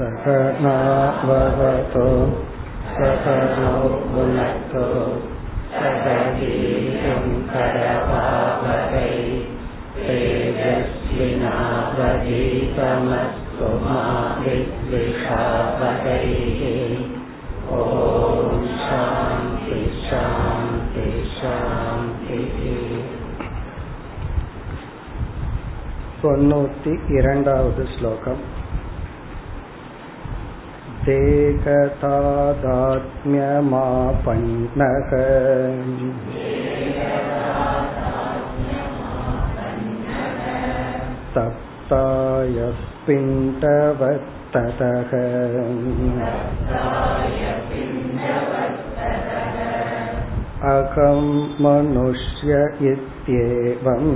சகநாவவதோ சகனோ புனக்தோ சகவீர்யம் கரவாவகை தேஜஸ்வினாவதீதமஸ்து மா வித்விஷாவகை. ஓம் சாந்தி சாந்தி சாந்தி. 92வது ஸ்லோகம். தேகதாத்ம்யமாபன்னக தப்தாயஸ்பிண்டவத்ததக அகம் மனுஷ்ய இத்யேவம்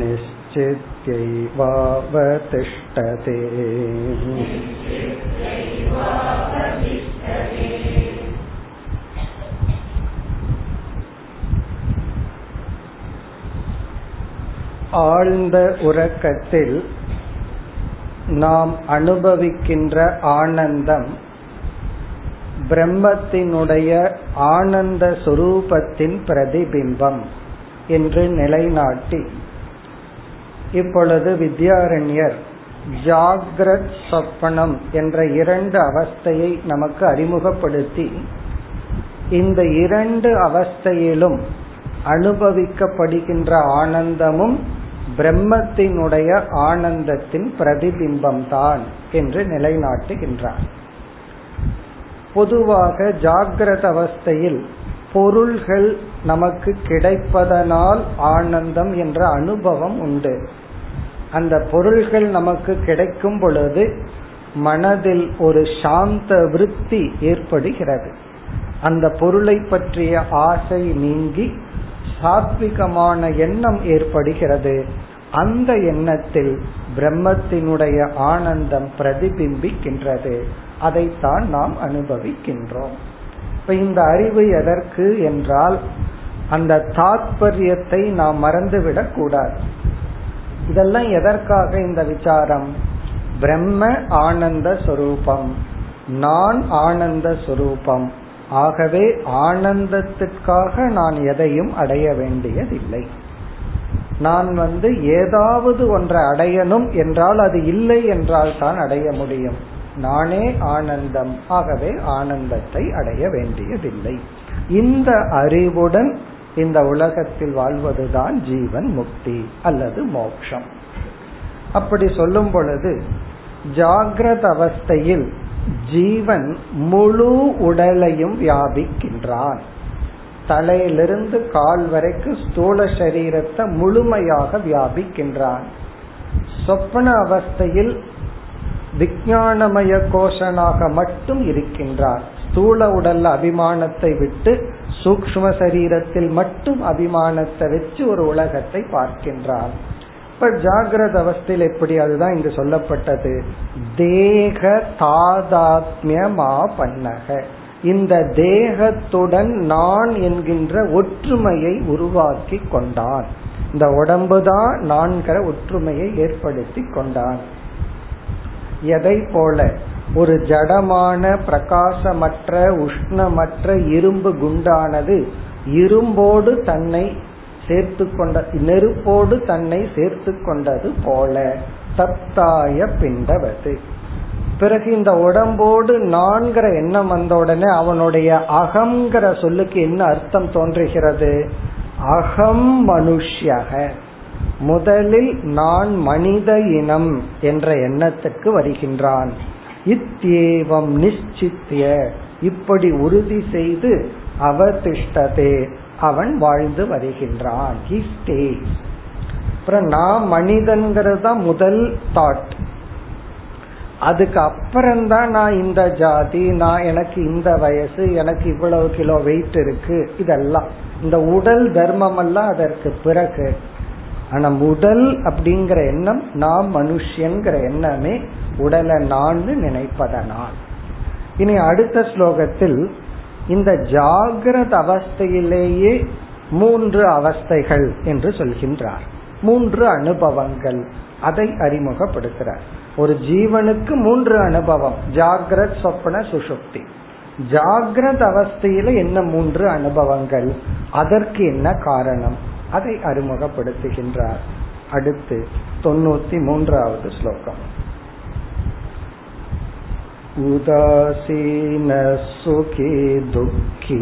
நிஷ்சித் திஷ்டதே. ஆழ்ந்த உறக்கத்தில் நாம் அனுபவிக்கின்ற ஆனந்தம் பிரம்மத்தினுடைய ஆனந்த சுரூபத்தின் பிரதிபிம்பம் என்று நிலைநாட்டி, இப்பொழுது வித்யாரண்யர் ஜாக்ரத் சொப்பனம் என்ற இரண்டு அவஸ்தையை நமக்கு அறிமுகப்படுத்தி, இந்த இரண்டு அவஸ்தையிலும் அனுபவிக்கப்படுகின்ற ஆனந்தமும் பிரம்மத்தினுடைய ஆனந்தத்தின் பிரதிபிம்பம்தான் என்று நிலைநாட்டுகின்றார். பொதுவாக ஜாக்ரத் அவஸ்தையில் பொருள்கள் நமக்கு கிடைப்பதனால் ஆனந்தம் என்ற அனுபவம் உண்டு. அந்த பொருள்கள் நமக்கு கிடைக்கும் பொழுது மனதில் ஒரு சாந்த விருத்தி ஏற்படுகிறது. அந்த பொருளை பற்றிய ஆசை நீங்கி சாத்விகமான எண்ணம் ஏற்படுகிறது. அந்த எண்ணத்தில் பிரம்மத்தினுடைய ஆனந்தம் பிரதிபிம்பிக்கின்றது. அதைத்தான் நாம் அனுபவிக்கின்றோம். இப்ப இந்த அறிவு எதற்கு என்றால், அந்த தாத்பரியத்தை நாம் மறந்துவிடக் கூடாது. இதெல்லாம் எதற்காக இந்த விசாரம்? பிரம்ம ஆனந்த சொரூபம், நான் ஆனந்த சொரூபம். ஆகவே ஆனந்தத்திற்காக நான் எதையும் அடைய வேண்டியதில்லை. நான் ஏதாவது ஒன்றை அடையணும் என்றால் அது இல்லை என்றால் தான் அடைய முடியும். நானே ஆனந்தம், ஆகவே ஆனந்தத்தை அடைய வேண்டியதில்லை. இந்த அறிவுடன் இந்த உலகத்தில் வாழ்வதுதான் ஜீவன் முக்தி அல்லது மோட்சம். அப்படி சொல்லும் பொழுது ஜாகிரத அவஸ்தையில் ஜீவன் முழு உடலையும் வியாபிக்கின்றான். தலையிலிருந்து கால் வரைக்கும் ஸ்தூல சரீரத்தை முழுமையாக வியாபிக்கின்றான். சொப்பன அவஸ்தையில் விஞ்ஞானமய கோஷனாக மட்டும் இருக்கின்றார். ஸ்தூல உடல்ல அபிமானத்தை விட்டு சூக்ஷ்ம சரீரத்தில் மட்டும் அபிமானத்தை வச்சு ஒரு உலகத்தை பார்க்கின்றார். இப்ப ஜாகிரத அவஸ்தையில் எப்படி? அதுதான் இங்கு சொல்லப்பட்டது. தேக தாதாத்மியமா பண்ணக, இந்த தேகத்துடன் நான் என்கின்ற ஒற்றுமையை உருவாக்கி கொண்டான். இந்த உடம்புதான் நான்கிற ஒற்றுமையை ஏற்படுத்தி கொண்டான். எதை போல? ஒரு ஜடமான பிரகாசமற்ற உஷ்ணமற்ற இரும்பு குண்டானது இரும்போடு தன்னை சேர்த்து கொண்ட நெருப்போடு தன்னை சேர்த்து கொண்டது போல தப்தாய பிண்டவது. பிறகு இந்த உடம்போடு நான்கிற எண்ணம் வந்த உடனே அவனுடைய அகங்கிற சொல்லுக்கு என்ன அர்த்தம் தோன்றுகிறது? அகம் மனுஷ்யக, முதலில் நான் மனித இனம் என்ற எண்ணத்துக்கு வருகின்றான். இத்யேவம் நிச்சித்ய, இப்படி உறுதி செய்து அவதிஷ்டதே, அவன் வாழ்ந்து வருகின்றான். நான் மனிதன்கிறதா முதல் தாட். அதுக்கு அப்புறம்தான் நான் இந்த ஜாதி, நான் எனக்கு இந்த வயசு, எனக்கு இவ்வளவு கிலோ வெயிட் இருக்கு, இதெல்லாம் இந்த உடல் தர்மம் எல்லாம் அதற்கு பிறகு. ஆனா உடல் அப்படிங்கிற எண்ணம், நாம் மனுஷங்கிற எண்ணமே உடலை நான் நினைப்பதனால். இனி அடுத்த ஸ்லோகத்தில் இந்த ஜாகிரத அவஸ்தையிலேயே மூன்று அவஸ்தைகள் என்று சொல்கின்றார். மூன்று அனுபவங்கள், அதை அறிமுகப்படுத்துறார். ஒரு ஜீவனுக்கு மூன்று அனுபவம், ஜாகிரத் சொப்பன சுஷுப்தி. ஜாகிரத அவஸ்தையில என்ன மூன்று அனுபவங்கள், அதற்கு என்ன காரணம், அதை அறிமுகப்படுத்துகின்றார். அடுத்து 93வது ஸ்லோகம். உதாசீன சுகி துக்கி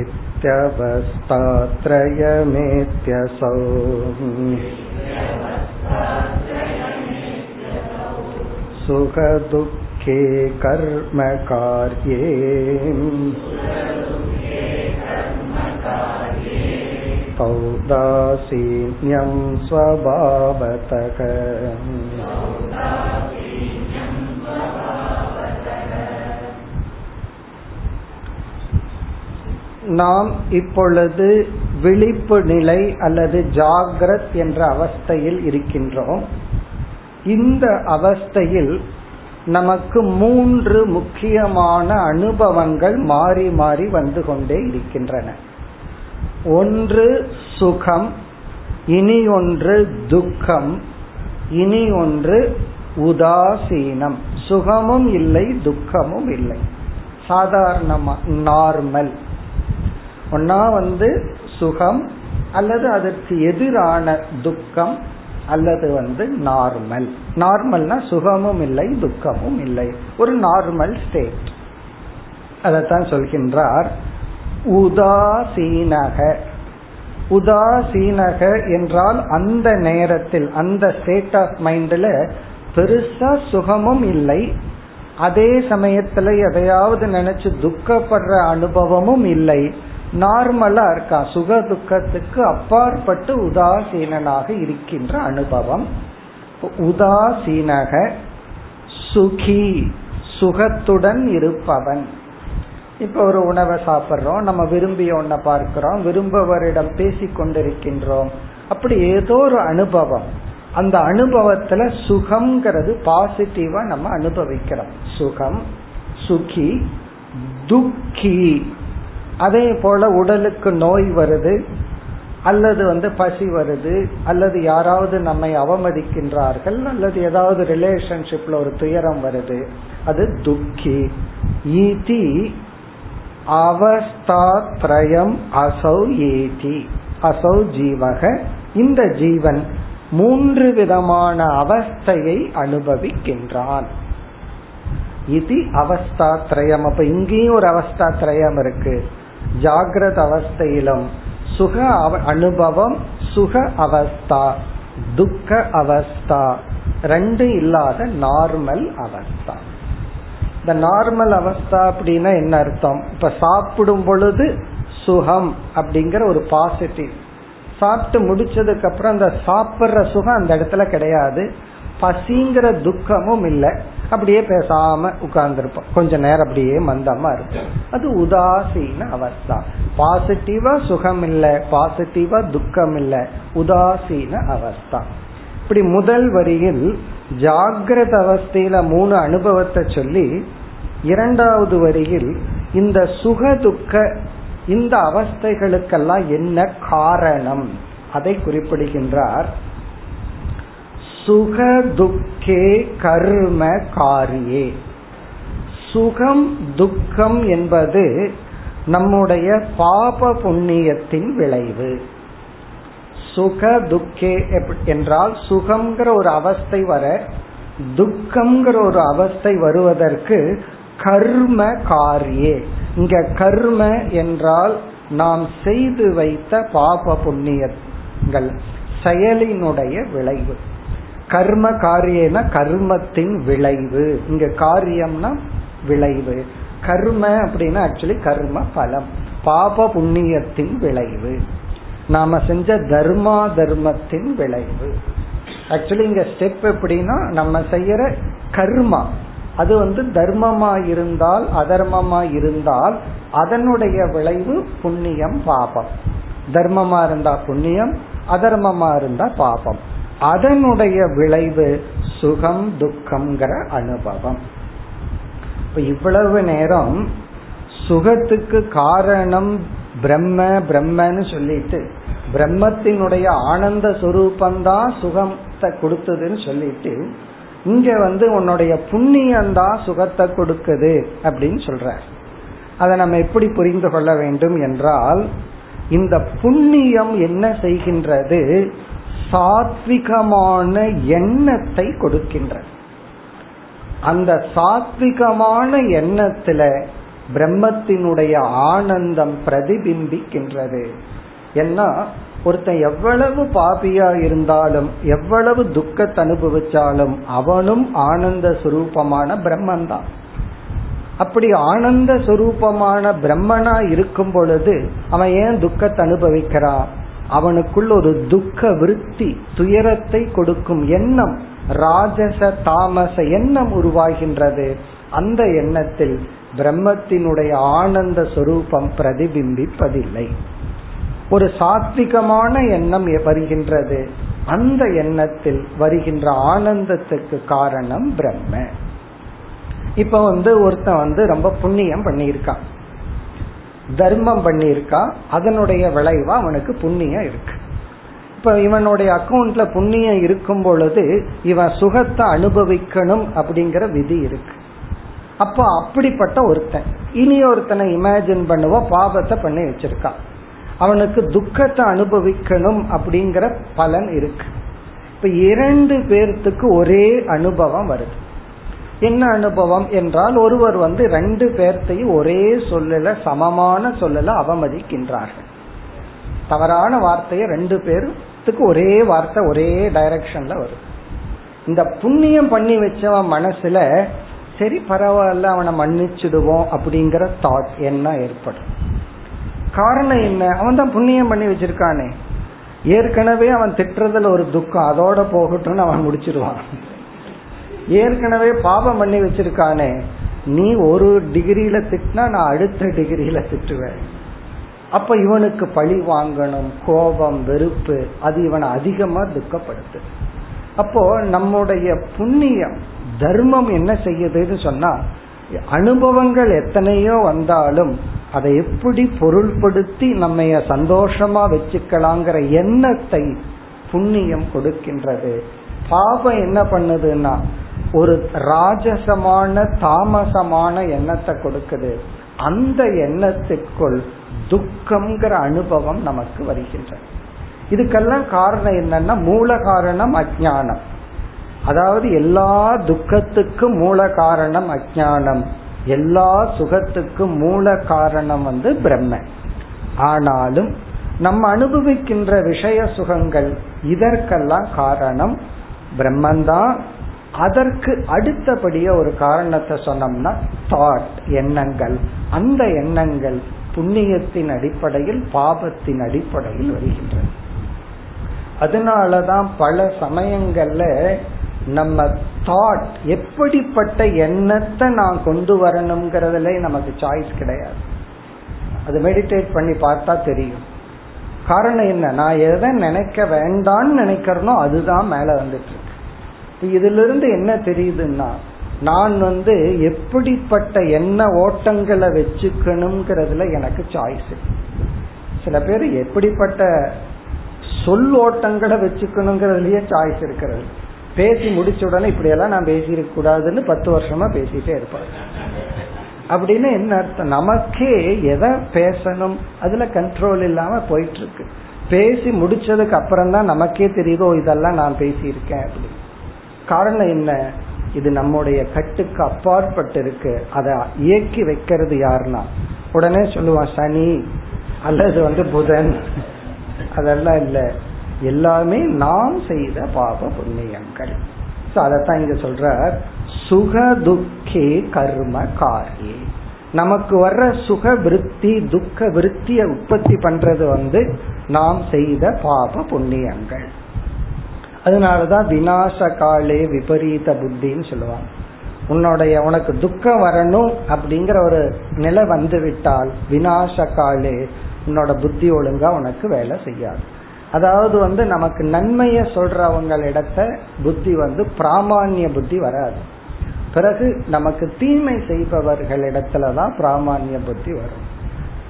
இத்யவஸ்தாத்ரயமேத்யசௌ சுக துக்கே கர்ம கார்யே உதாசீன்யம் ஸ்வபாவதக. நாம் இப்பொழுது விழிப்பு நிலை அல்லது ஜாகிரத் என்ற அவஸ்தையில் இருக்கின்றோம். இந்த அவஸ்தையில் நமக்கு மூன்று முக்கியமான அனுபவங்கள் மாறி மாறி வந்து கொண்டே இருக்கின்றன. ஒன்று சுகம், இனி ஒன்று துக்கம், இனி ஒன்று உதாசீனம். சுகமும் இல்லை, துக்கமும் இல்லை. சாதாரணமா நார்மல் ஒன்னா சுகம் அல்லது அதற்கு எதிரான துக்கம் அல்லது நார்மல். நார்மல்னா சுகமும் இல்லை துக்கமும் இல்லை, ஒரு நார்மல் ஸ்டேட். அதத்தான் சொல்கின்றார் உதாசீனக. உதாசீனக என்றால் அந்த நேரத்தில் அந்த ஸ்டேட் ஆஃப் மைண்ட்ல பெருசா சுகமும் இல்லை, அதே சமயத்துல எதையாவது நினைச்சு துக்கப்படுற அனுபவமும் இல்லை, நார்மலா இருக்கா. சுக துக்கத்துக்கு அப்பாற்பட்டு உதாசீனாக இருக்கின்ற அனுபவம் உதாசீனக. சுகி சுகத்துடன் இருப்பவன். இப்ப ஒரு உணவை சாப்பிட்றோம், நம்ம விரும்பிய ஒன்ன பார்க்கிறோம், விரும்பவரிடம் பேசி கொண்டிருக்கின்றோம், அப்படி ஏதோ ஒரு அனுபவம். அந்த அனுபவத்துல சுகம்ங்கிறது பாசிட்டிவா நம்ம அனுபவிக்கிறோம். சுகம் சுகி துக்கி. அதே போல உடலுக்கு நோய் வருது அல்லது பசி வருது அல்லது யாராவது நம்மை அவமதிக்கின்றார்கள் அல்லது ஏதாவது ரிலேஷன்ஷிப்ல ஒரு துயரம் வருது, அது துக்கி. ஈதி அவஸ்தாத்ரயம் அசௌ ஏதி. அசௌ ஜீவக, இந்த ஜீவன் மூன்று விதமான அவஸ்தையை அனுபவிக்கின்றான். இது அவஸ்தாத்ரயம். அப்ப இங்கேயும் ஒரு அவஸ்தாத்ரயம் இருக்கு. ஜாகிரத அவஸ்தையிலும் சுக அனுபவம், சுக அவஸ்தா, துக்க அவஸ்தா, ரெண்டு இல்லாத நார்மல் அவஸ்தா. இந்த நார்மல் அவஸ்தா அப்படின்னா என்ன அர்த்தம்? இப்ப சாப்பிடும் பொழுது சுகம் அப்படிங்கிற ஒரு பாசிட்டிவ், சாப்பிட்டு முடிச்சதுக்கு அப்புறம் அந்த சாப்பிட்ற சுகம் அந்த இடத்துல கிடையாது, பசிங்கிற துக்கமும் இல்லை, அப்படியே பேசாம உட்கார்ந்துருப்போம் கொஞ்ச நேரம், அப்படியே மந்தமா இருக்கும், அது உதாசீன அவஸ்தா. பாசிட்டிவா சுகம் இல்லை, பாசிட்டிவா துக்கம் இல்லை, உதாசீன அவஸ்தா. இப்படி முதல் வரியில் ஜாகிரத அவஸ்தையில மூணு அனுபவத்தை சொல்லி, இரண்டாவது வரியில் இந்த சுக துக்க இந்த அவஸ்தைகளுக்கெல்லாம் என்ன காரணம் அதை குறிப்பிடுகின்றார். சுக துக்கே கர்ம காரியே. சுகம் துக்கம் என்பது நம்முடைய பாப புண்ணியத்தின் விளைவு. சுக துக்கே என்றால் சுகம்ங்கிற ஒரு அவஸ்தை வர, துக்கம்ங்கிற ஒரு அவஸ்தை வருவதற்கு கர்ம காரியே. இங்க கர்ம என்றால் நாம் செய்து வைத்த பாப புண்ணியங்கள், செயலினுடைய விளைவு. கர்ம காரியம்னா கர்மத்தின் விளைவு, இங்க காரியம்னா விளைவு. கர்ம அப்படின்னா ஆக்சுவலி கர்ம பலம், பாப புண்ணியத்தின் விளைவு, நாம செஞ்ச தர்மா தர்மத்தின் விளைவு. ஆக்சுவலி இங்க ஸ்டெப் எப்படின்னா நம்ம செய்யற கர்மா, அது தர்மமா இருந்தால் அதர்மமா இருந்தால் அதனுடைய விளைவு புண்ணியம் பாபம். தர்மமா இருந்தா புண்ணியம், அதர்மமா இருந்தா பாபம். அதனுடைய விளைவு சுகம் துக்கம்ங்கிற அனுபவம். இவ்வளவு நேரம் சுகத்துக்கு காரணம் பிரம்ம பிரம்மன்னு சொல்லிட்டு பிரம்மத்தினுடைய ஆனந்த சுரூபந்தான் சுகத்தை கொடுத்ததுன்னு சொல்லிட்டு இங்க உன்னுடைய புண்ணியந்தான் சுகத்தை கொடுக்குது அப்படின்னு சொல்ற. அதை நம்ம எப்படி புரிந்து கொள்ள வேண்டும் என்றால், இந்த புண்ணியம் என்ன செய்கின்றது, சாத்விகமான எண்ணத்தை கொடுக்கின்றது. அந்த சாத்விகமான எண்ணத்துல பிரம்மத்தினுடைய ஆனந்தம் பிரதிபிம்பிக்கின்றது. ஏன்னா ஒருத்தன் எவ்வளவு பாபியா இருந்தாலும் எவ்வளவு துக்கத்தை அனுபவிச்சாலும் அவனும் ஆனந்த சுரூபமான பிரம்மன்தான். அப்படி ஆனந்த சுரூபமான பிரம்மனா இருக்கும் பொழுது அவன் ஏன் துக்கத்தை அனுபவிக்கிறான்? அவனுக்குள் ஒரு துக்க விருத்தி, துயரத்தை கொடுக்கும் எண்ணம், ராஜச தாமச எண்ணம் உருவாகின்றது. அந்த எண்ணத்தில் பிரம்மத்தினுடைய ஆனந்த சொரூபம் பிரதிபிம்பிப்பதில்லை. ஒரு சாத்விகமான எண்ணம் வருகின்றது. அந்த எண்ணத்தில் வருகின்ற ஆனந்தத்துக்கு காரணம் பிரம்ம. இப்ப ஒருத்தன் ரொம்ப புண்ணியம் பண்ணியிருக்கான், தர்மம் பண்ணியிருக்கான், அதனுடைய விளைவா அவனுக்கு புண்ணியம் இருக்கு. இப்ப இவனுடைய அக்கௌண்ட்ல புண்ணியம் இருக்கும் பொழுது இவன் சுகத்தை அனுபவிக்கணும் அப்படிங்கிற விதி இருக்கு. அப்போ அப்படிப்பட்ட ஒருத்தன், இனி ஒருத்தனை இமேஜின் பண்ணுவோம், பாபத்தை பண்ணி வச்சிருக்கான், அவனுக்கு துக்கத்தை அனுபவிக்கணும் அப்படிங்கிற பலன் இருக்கு. இப்ப இரண்டு பேர்த்துக்கு ஒரே அனுபவம் வருது. என்ன அனுபவம் என்றால், ஒருவர் ரெண்டு பேர்த்தையும் ஒரே சொல்லல, சமமான சொல்லல அவமதிக்கின்றார்கள். தவறான வார்த்தையை ரெண்டு பேர்த்துக்கு ஒரே வார்த்தை ஒரே டைரக்ஷன்ல வரும். இந்த புண்ணியம் பண்ணி வச்சவன் மனசுல சரி பரவாயில்ல அவனை மன்னிச்சுடுவோம் அப்படிங்கிற தாட் என்ன ஏற்படும்? காரணம் என்ன, அவன் தான் புண்ணியம் பண்ணி வச்சிருக்கானே, ஏற்கனவே அவன் திட்டுறதுல ஒரு துக்கம், அதோட போகட்டும்னு அவன் முடிச்சிருவான். ஏற்கனவே பாபம் பண்ணி வச்சிருக்கானே, நீ ஒரு டிகிரியில திட்டினா நான் அடுத்த டிகிரியில திட்டுவேன், அப்ப இவனுக்கு பழி வாங்கணும், கோபம் வெறுப்பு, அது இவனை அதிகமா துக்கப்படுத்து. அப்போ நம்முடைய புண்ணியம் தர்மம் என்ன செய்யுதுன்னு சொன்னா, அனுபவங்கள் எத்தனையோ வந்தாலும் அதை எப்படி பொருள்படுத்தி நம்ம சந்தோஷமா வச்சுக்கலாங்கிற எண்ணத்தை புண்ணியம் கொடுக்கின்றது. பாபம் என்ன பண்ணுதுன்னா ஒரு ராஜசமான தாமசமான எண்ணத்தை கொடுக்குது. அந்த எண்ணத்திற்குள் துக்கம்ங்கிற அனுபவம் நமக்கு வருகின்றது. இதுக்கெல்லாம் காரணம் என்னன்னா மூல காரணம் அஜ்ஞானம். அதாவது எல்லா துக்கத்துக்கும் மூல காரணம் அஜ்ஞானம், எல்லா சுகத்துக்கும் மூல காரணம் பிரம்ம. ஆனாலும் நம்ம அனுபவிக்கின்ற விஷய சுகங்கள் இதற்கெல்லாம் காரணம் பிரம்மந்தான். அதற்கு அடுத்தபடியே ஒரு காரணத்தை சொன்னோம்னா தாட், எண்ணங்கள். அந்த எண்ணங்கள் புண்ணியத்தின் அடிப்படையில் பாபத்தின் அடிப்படையில் வருகின்றன. அதனாலதான் பல சமயங்கள்ல நம்ம தாட், எப்படிப்பட்ட எண்ணத்தை நான் கொண்டு வரணும்ங்கிறதுல நமக்கு சாய்ஸ் கிடையாது. அது மெடிடேட் பண்ணி பார்த்தா தெரியும். காரணம் என்ன, நான் எதை நினைக்க வேண்டான்னு நினைக்கிறனோ அதுதான் மேல வந்துட்டு இருக்கு. இதுல இருந்து என்ன தெரியுதுன்னா, நான் எப்படிப்பட்ட எண்ண ஓட்டங்களை வச்சுக்கணும்ங்கிறதுல எனக்கு சாய்ஸ். சில பேர் எப்படிப்பட்ட சொல் ஓட்டங்களை வச்சுக்கணுங்கிறதுலயே சாய்ஸ் இருக்கிறது. பேசி முடிச்ச உடனே இப்படியெல்லாம் நான் பேசிருக்க கூடாதுன்னு 10 வருஷமா பேசிட்டே இருப்பாரு. அப்படின்னு என்ன அர்த்தம், நமக்கே எதை பேசணும் அதுல கண்ட்ரோல் இல்லாம போயிட்டு இருக்கு. பேசி முடிச்சதுக்கு அப்புறம் தான் நமக்கே தெரியுதோ இதெல்லாம் நான் பேசியிருக்கேன் அப்படி. காரணம் என்ன, இது நம்முடைய கட்டுக்கு அப்பாற்பட்டு இருக்கு. அதை இயக்கி வைக்கிறது யாருன்னா, உடனே சொல்லுவான் சனி அல்லது புதன், அதெல்லாம் இல்லை, எல்லாமே நாம் செய்த பாப புண்ணியங்கள். அதத்தான் இங்க சொல்ற, சுக துக்கே கர்ம காரியே. நமக்கு வர்ற சுக விருத்தி துக்க விருத்தியை உற்பத்தி பண்றது நாம் செய்த பாப புண்ணியங்கள். அதனாலதான் விநாச காலே விபரீத புத்தின்னு சொல்லுவாங்க. உனக்கு துக்கம் வரணும் அப்படிங்கிற ஒரு நிலை வந்துவிட்டால் விநாச காலே உன்னோட புத்தி ஒழுங்கா உனக்கு வேலை செய்யாது. அதாவது நமக்கு நன்மைய சொல்றவங்களிடத்த புத்தி பிராமான்ய புத்தி வராது. பிறகு நமக்கு தீமை செய்பவர்களிடத்துலதான் பிராமான்ய புத்தி வரும்.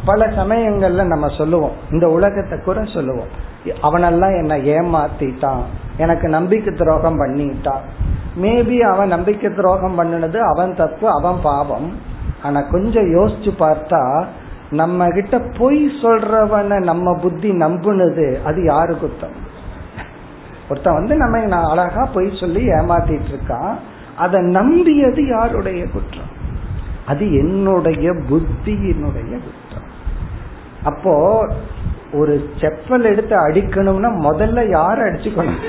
பல சமயங்கள்ல நம்ம சொல்லுவோம், இந்த உலகத்தை கூட சொல்லுவோம், அவனெல்லாம் என்ன ஏமாத்திட்டான், எனக்கு நம்பிக்கை துரோகம் பண்ணிட்டான். மேபி அவன் நம்பிக்கை துரோகம் பண்ணினது அவன் தப்பு, அவன் பாவம். ஆனா கொஞ்சம் யோசிச்சு பார்த்தா நம்ம கிட்ட பொய் சொல்றவனை நம்ம புத்தி நம்புனது அது யாரு குத்தம்? ஒருத்தன் வந்து நம்ம அழகா பொய் சொல்லி ஏமாத்திட்டு இருக்கான், அதை நம்பியது யாருடைய குற்றம்? அது என்னுடைய புத்தியினுடைய குற்றம். அப்போ ஒரு செப்பல் எடுத்து அடிக்கணும்னா முதல்ல யார அடிச்சுக்கணும்?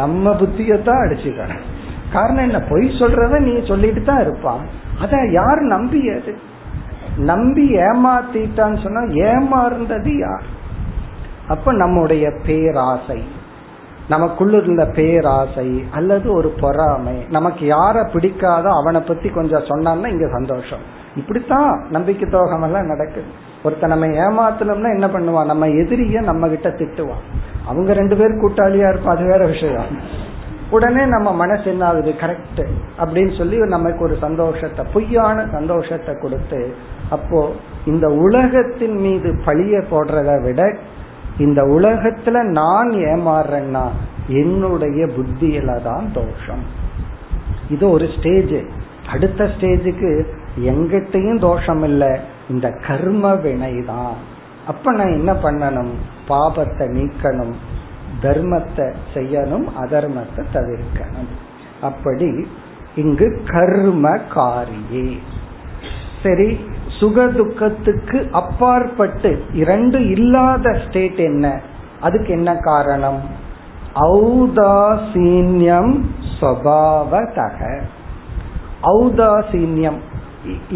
நம்ம புத்தியத்தான் அடிச்சுக்கணும். காரணம் என்ன? பொய் சொல்றத நீ சொல்லிட்டு தான் இருப்பான், அத யார் நம்பியது? நம்பி ஏமாத்திட்டான்னு சொன்னா ஏமாந்தது யார்? அப்ப நம்முடைய பேராசை, நமக்குள்ள இருந்த பேராசை அல்லது ஒரு பொறாமை. நமக்கு யார பிடிக்காதோ அவனை பத்தி கொஞ்சம் சொன்னான்னா இங்க சந்தோஷம். இப்படித்தான் நம்பிக்கை துரோகம் எல்லாம் நடக்குது. ஒருத்த நம்ம ஏமாத்தணும்னா என்ன பண்ணுவான்? நம்ம எதிரிய நம்ம கிட்ட திட்டுவான். அவங்க ரெண்டு பேரும் கூட்டாளியா இருப்பா, அது வேற விஷயம். உடனே நம்ம மனசு என்ன ஆகுது? கரெக்ட் அப்படின்னு சொல்லி நமக்கு ஒரு சந்தோஷத்தை, பொய்யான சந்தோஷத்தை கொடுத்து, அப்போ இந்த உலகத்தின் மீது பழிய போடுறதை விட இந்த உலகத்துல நான் ஏமாறேன்னா என்னுடைய புத்தியில தான் தோஷம். இது ஒரு ஸ்டேஜ். அடுத்த ஸ்டேஜுக்கு எங்கிட்டையும் தோஷம் இல்லை, இந்த கர்ம வினைதான். அப்ப நான் என்ன பண்ணணும்? பாபத்தை நீக்கணும், தர்மத்தை செய்யணும், அதர்மத்தை தவிர்க்கணும். அப்படி இங்கு கர்ம காரியே. சரி, சுக துக்கத்துக்கு அப்பாற்பட்டு இரண்டு இல்லாத ஸ்டேட் என்ன? அதுக்கு என்ன காரணம்? ஔதாசீன்யம் ஸ்வபாவதக. ஔதாசீன்யம்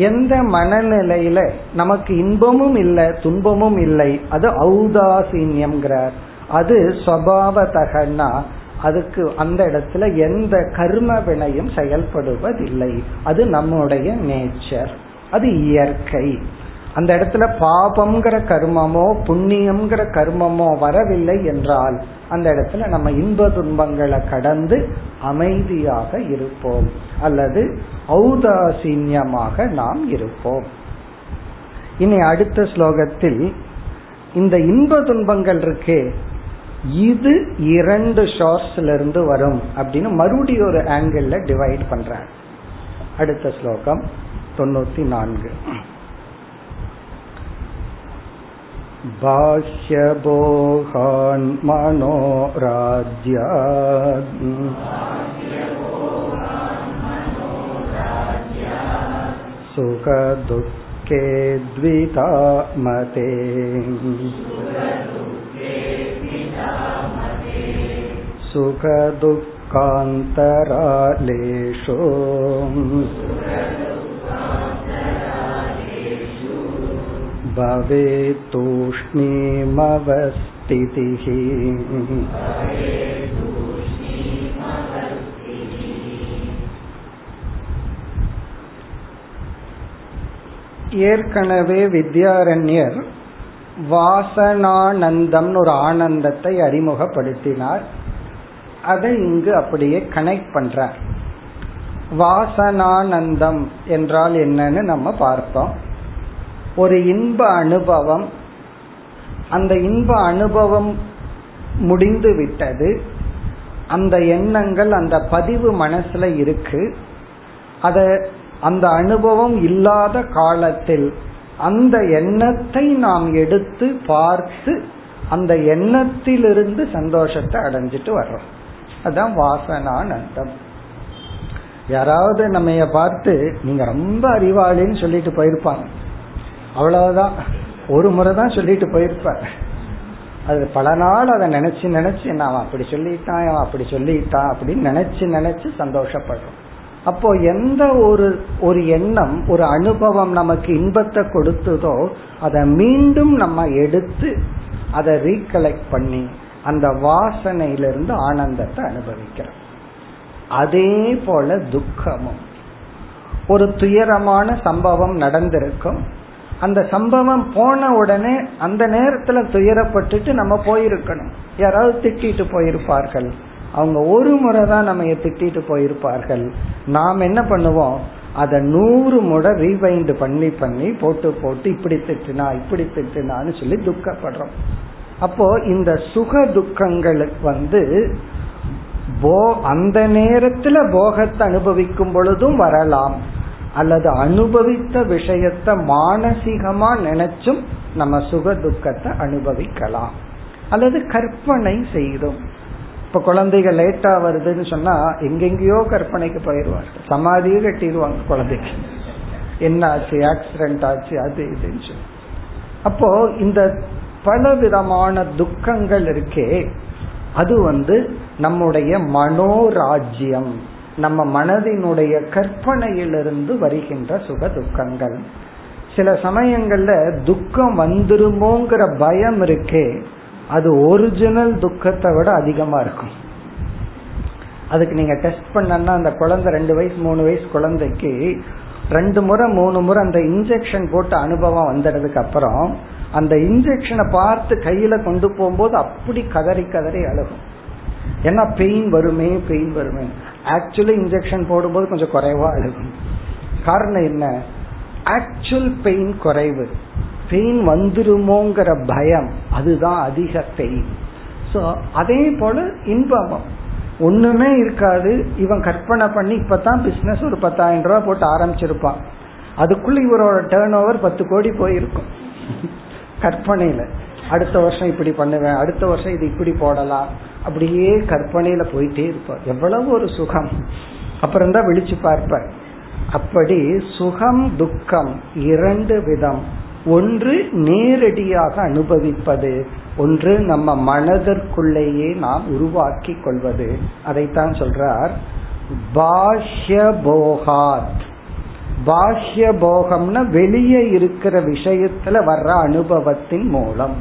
எந்த மனநிலையில நமக்கு இன்பமும் இல்லை துன்பமும் இல்லை, அது ஔதாசீன்யம். அது ஸ்வபாவதகன்னா அதுக்கு அந்த இடத்துல எந்த கர்ம வினையும் செயல்படுவதில்லை, அது நம்முடைய நேச்சர், அது இயற்கை. அந்த இடத்துல பாபம்ங்கிற கர்மமோ புண்ணியம்ங்கிற கர்மமோ வரவில்லை என்றால் அந்த இடத்துல நம்ம இன்ப துன்பங்களை கடந்து அமைதியாக இருப்போம், அல்லது ஔதாசீன்யமாக நாம் இருப்போம். இனி அடுத்த ஸ்லோகத்தில் இந்த இன்ப துன்பங்கள் இருக்கே, இது இரண்டு ஷோர்ஸ்ல இருந்து வரும் அப்படின்னு மறுபடியும் ஒரு ஆங்கிள் டிவைட் பண்றாங்க. அடுத்த ஸ்லோகம் 94. பாஹ்ய போகான் மனோராஜ்யாத் சுக துக்கே த்விதா மதே. சுக துக்காந்தராலேஷு பவேதூஷ்ணீமவஸ்திதிஹி. ஏற்கனவே வித்யாரண்யர் வாசனானந்தம் ஒரு ஆனந்தத்தை அறிமுகப்படுத்தினார். அதை இங்கு அப்படியே கனெக்ட் பண்றார். வாசனானந்தம் என்றால் என்னன்னு நம்ம பார்த்தோம். ஒரு இன்ப அனுபவம், அந்த இன்ப அனுபவம் முடிந்து விட்டது, அந்த எண்ணங்கள் அந்த பதிவு மனசுல இருக்கு. அத அந்த அனுபவம் இல்லாத காலத்தில் அந்த எண்ணத்தை நாம் எடுத்து பார்த்து அந்த எண்ணத்திலிருந்து சந்தோஷத்தை அடைஞ்சிட்டு வர்றோம். அதான் வாசனானந்தம். யாராவது நம்மைய பார்த்து நீங்க ரொம்ப அறிவாளின்னு சொல்லிட்டு போயிருப்பாங்க, அவ்வளவுதான், ஒரு முறை தான் சொல்லிட்டு போயிருப்பார். அது பல நாள் அதை நினைச்சு நினைச்சு நான் அப்படி சொல்லிட்டான் அப்படி சொல்லிட்டான் அப்படின்னு நினைச்சு நினைச்சு சந்தோஷப்படுறோம். அப்போ எந்த ஒரு எண்ணம் ஒரு அனுபவம் நமக்கு இன்பத்தை கொடுத்ததோ அதை மீண்டும் நம்ம எடுத்து அதை ரீகலெக்ட் பண்ணி அந்த வாசனையிலிருந்து ஆனந்தத்தை அனுபவிக்கிறோம். அதே போல துக்கமும், ஒரு துயரமான சம்பவம் நடந்திருக்கும், அந்த சம்பவம் போன உடனே அந்த நேரத்துல துயரப்பட்டுட்டு நம்ம போயிருக்கணும். யாராவது திட்டிட்டு போயிருப்பார்கள், அவங்க ஒரு முறை தான் நம்ம திட்டிட்டு போயிருப்பார்கள். நாம் என்ன பண்ணுவோம்? அதை 100 முறை ரீவைண்ட் பண்ணி பண்ணி போட்டு போட்டு இப்படி திட்டுனா இப்படி திட்டுனான்னு சொல்லி துக்கப்படுறோம். அப்போ இந்த சுக துக்கங்களுக்கு அந்த நேரத்துல போகத்தை அனுபவிக்கும் பொழுதும் வரலாம், அல்லது அனுபவித்த விஷயத்தை மானசீகமா நினைச்சும் நம்ம சுக துக்கத்தை அனுபவிக்கலாம், அல்லது கற்பனை செய்தும். இப்ப குழந்தைகள் லேட்டா வருதுன்னு சொன்னா எங்கெங்கயோ கற்பனைக்கு போயிடுவாங்க, சமாதியே கட்டிடுவாங்க குழந்தைக்கு, என்ன ஆச்சு, ஆக்சிடென்ட் ஆச்சு, அது இதுன்னு சொல்லி. அப்போ இந்த பல விதமான துக்கங்கள் இருக்கே, அது நம்முடைய மனோராஜ்யம், நம்ம மனதினுடைய கற்பனையிலிருந்து வருகின்ற சுக துக்கங்கள். சில சமயங்கள்ல துக்கம் வந்துருமோங்கிற பயம் இருக்கே, அது ஒரிஜினல் துக்கத்தை விட அதிகமா இருக்கும். அதுக்கு நீங்க டெஸ்ட் பண்ணா அந்த குழந்தை 2 வயசு 3 வயசு குழந்தைக்கு 2 முறை 3 முறை அந்த இன்ஜெக்ஷன் போட்ட அனுபவம் வந்ததுக்கு அப்புறம் அந்த இன்ஜெக்ஷனை பார்த்து கையில கொண்டு போகும்போது அப்படி கதறி கதறி அழுகும். ஏன்னா பெயின் வருமே பெயின் வருமே. ஆக்சுவலி இன்ஜெக்ஷன் போடும்போது கொஞ்சம் குறைவா அழுகும். காரணம் என்ன? ஆக்சுவல் பெயின் குறைவு, பெயின் வந்துருமோங்கிற பயம், அதுதான் அதிக பெயின். ஸோ அதே போல இன்பம் ஒண்ணுமே இருக்காது, இவன் கற்பனை பண்ணி இப்பதான் பிசினஸ் ஒரு 10,000 ரூபா போட்டு ஆரம்பிச்சிருப்பான், அதுக்குள்ள இவரோட டேர்ன் ஓவர் 10 கோடி போயிருக்கும் கற்பனையில. அடுத்த வருஷம் இப்படி பண்ணுவேன், அடுத்த வருஷம் இது இப்படி போடலாம், அப்படியே கற்பனையில போயிட்டே இருப்பார். எவ்வளவு ஒரு சுகம்! அப்புறம்தான் விழிச்சு பார்ப்பார். அப்படி சுகம் துக்கம் 2 விதம். ஒன்று நேரடியாக அனுபவிப்பது, ஒன்று நம்ம மனதிற்குள்ளேயே நாம் உருவாக்கி கொள்வது. அதைத்தான் சொல்றார் பாஹ்ய போகாத். பாஹ்ய போகம்னா வெளியே இருக்கிற விஷயத்துல வர்ற அனுபவத்தின் மூலம்.